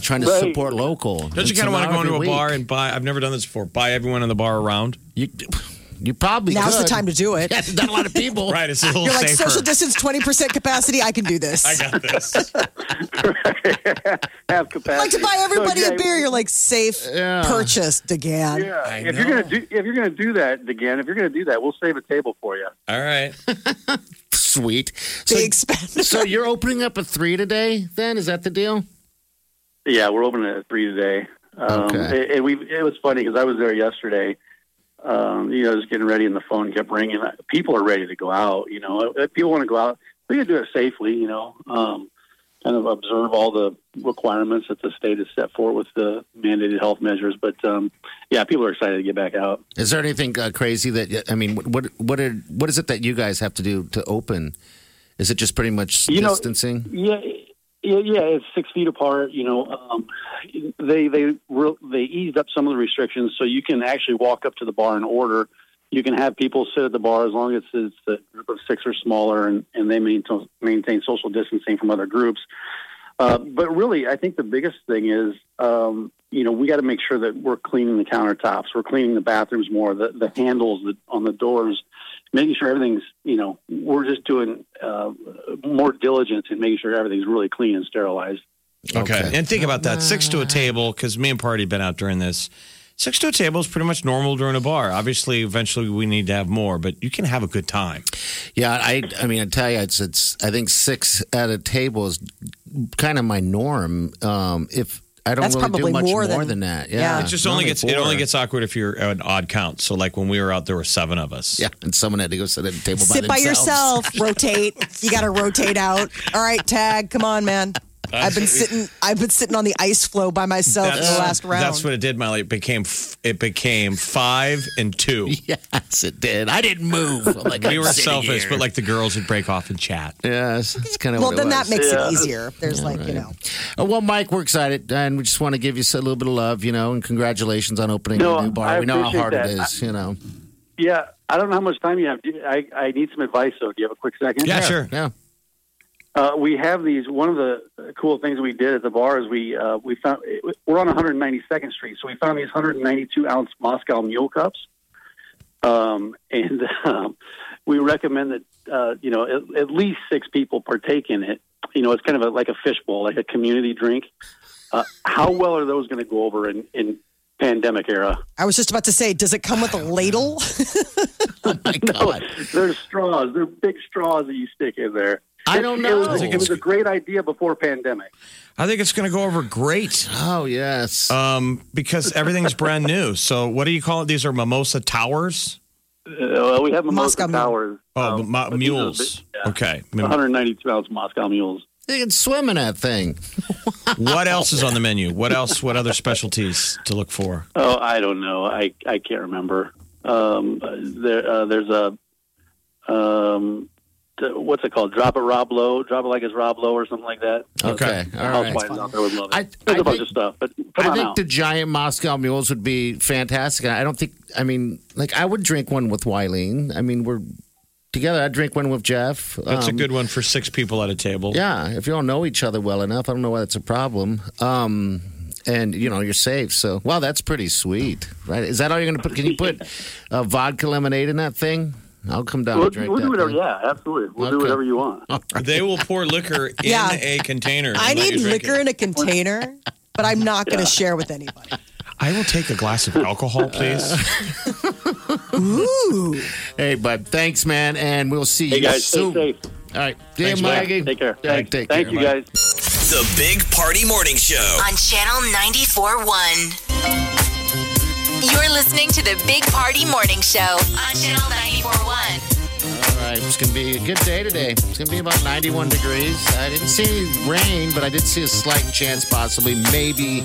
trying to support local. Don't you kind of want to go into a bar and buy? I've never done this before. Buy everyone in the bar around? You probably Now's could. The time to do it. Yeah, there's not a lot of people. Right, it's a little You're safer. Like, social distance, 20% capacity, I can do this. I got this. Have capacity. Like to buy everybody a beer, you're like, safe purchase, DeGan. Yeah, if you're going to do that, we'll save a table for you. All right. Sweet. Big spender. So you're opening up at 3 today, then? Is that the deal? Yeah, we're opening at 3 today. Okay. And it was funny because I was there yesterday. You know, just getting ready, and the phone kept ringing. People are ready to go out. You know, if people want to go out, we got to do it safely. You know, kind of observe all the requirements that the state has set forth with the mandated health measures. But yeah, people are excited to get back out. Is there anything crazy that what is it that you guys have to do to open? Is it just pretty much distancing? Yeah, it's 6 feet apart. You know, they eased up some of the restrictions, so you can actually walk up to the bar and order. You can have people sit at the bar as long as it's a group of 6 or smaller, and they maintain social distancing from other groups. But really, I think the biggest thing is, you know, we got to make sure that we're cleaning the countertops, we're cleaning the bathrooms more, the handles on the doors, making sure everything's, you know, we're just doing more diligence in making sure everything's really clean and sterilized. Okay. And think about that. 6 to a table, because me and Party have been out during this. 6 to a table is pretty much normal during a bar. Obviously, eventually we need to have more, but you can have a good time. Yeah, I mean, I tell you, I think 6 at a table is kind of my norm. If I don't That's really do much more than that. Yeah. It just only gets awkward if you're an odd count. So like when we were out, there were 7 of us. Yeah, and someone had to go sit at a table by yourself, rotate. You got to rotate out. All right, tag, come on, man. I've been sitting on the ice floe by myself in the last round. That's what it did, Molly. It became 5 and 2. Yes, it did. I didn't move. Like we were selfish, but like the girls would break off and chat. Yes, it's kind of what it was. Well, then that makes it easier. There's you know. Well, Mike, we're excited, and we just want to give you a little bit of love, you know, and congratulations on opening a new bar. We know how hard it is, you know. Yeah, I don't know how much time you have. I need some advice, though. Do you have a quick second? Yeah, sure. Yeah. We have these. One of the cool things we did at the bar is we found we're on 192nd Street, so we found these 192-ounce Moscow Mule cups, and we recommend that you know at least 6 people partake in it. You know, it's kind of like a fishbowl, like a community drink. How well are those going to go over in pandemic era? I was just about to say, does it come with a ladle? Oh my God! No, they're straws. They're big straws that you stick in there. I don't know. It was a great idea before pandemic. I think it's going to go over great. Oh, yes. Because everything's brand new. So what do you call it? These are mimosa towers? We have mimosa towers. Oh, mules. Okay. 192-ounce Moscow mules. You can swim in that thing. What else is on the menu? What other specialties to look for? Oh, I don't know. I can't remember. There's a... what's it called? Drop it, Rob Lowe. Drop it like it's Rob Lowe or something like that. Okay. All right. There's a bunch of stuff. But I think the giant Moscow mules would be fantastic. I don't think, I mean, like I would drink one with Wileen. I mean, we're together. I'd drink one with Jeff. That's a good one for 6 people at a table. Yeah. If you don't know each other well enough, I don't know why that's a problem. And, you know, you're safe. So, wow, that's pretty sweet, right? Is that all you're going to put? Can you put vodka lemonade in that thing? I'll come down and drink that. Whatever, yeah, absolutely. We'll do whatever you want. Right. They will pour liquor in a container. I need liquor in a container, but I'm not going to share with anybody. I will take a glass of alcohol, please. Ooh. Hey, bud. Thanks, man, and we'll see you guys, soon. Stay safe. All right. Thanks, Maggie. Take care. Thank you, guys. The Big Party Morning Show on Channel 94.1. You're listening to the Big Party Morning Show on Channel 94.1. All right. It's going to be a good day today. It's going to be about 91 degrees. I didn't see rain, but I did see a slight chance possibly. Maybe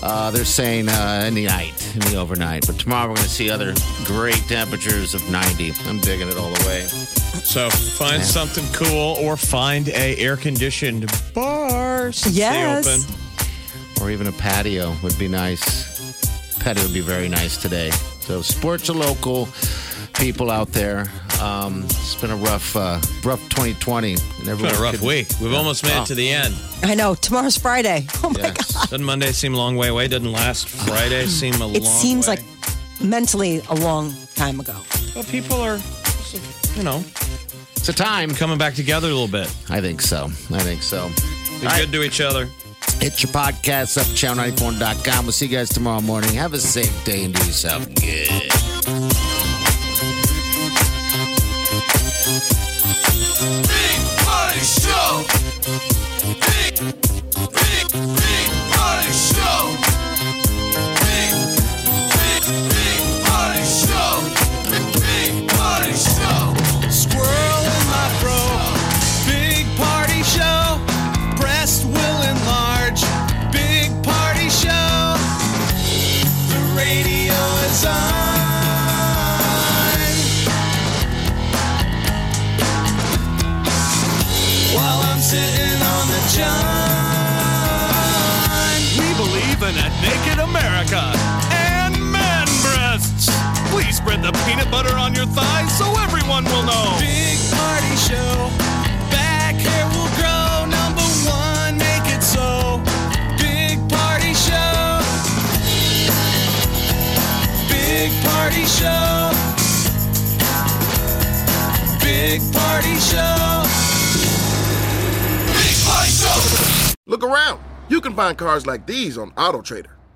they're saying in the overnight. But tomorrow we're going to see other great temperatures of 90. I'm digging it all the way. So find something cool or find a air-conditioned bar. Yes. Stay open. Or even a patio would be nice. Patio would be very nice today. So sports are local. People out there, it's been a rough 2020. And it's been a rough week. We've almost made it to the end. I know. Tomorrow's Friday. Oh, my God. Doesn't Monday seem a long way away? Doesn't last Friday seem a long way? It seems like mentally a long time ago. Well, people are, you know, it's a time. Coming back together a little bit. I think so. I think so. Be good to each other. Hit your podcast up, channel94.com. We'll see you guys tomorrow morning. Have a safe day and do yourself good. Show. Big party show. Big party show. Big party show. Squirrel in my bro. Big party show. Breast will enlarge. Big party show. The radio is on. Sitting on the john. We believe in a naked America and man breasts. Please spread the peanut butter on your thighs so everyone will know. Big party show. Back hair will grow. Number one, make it so. Big party show. Big party show. Big party show. Look around. You can find cars like these on AutoTrader.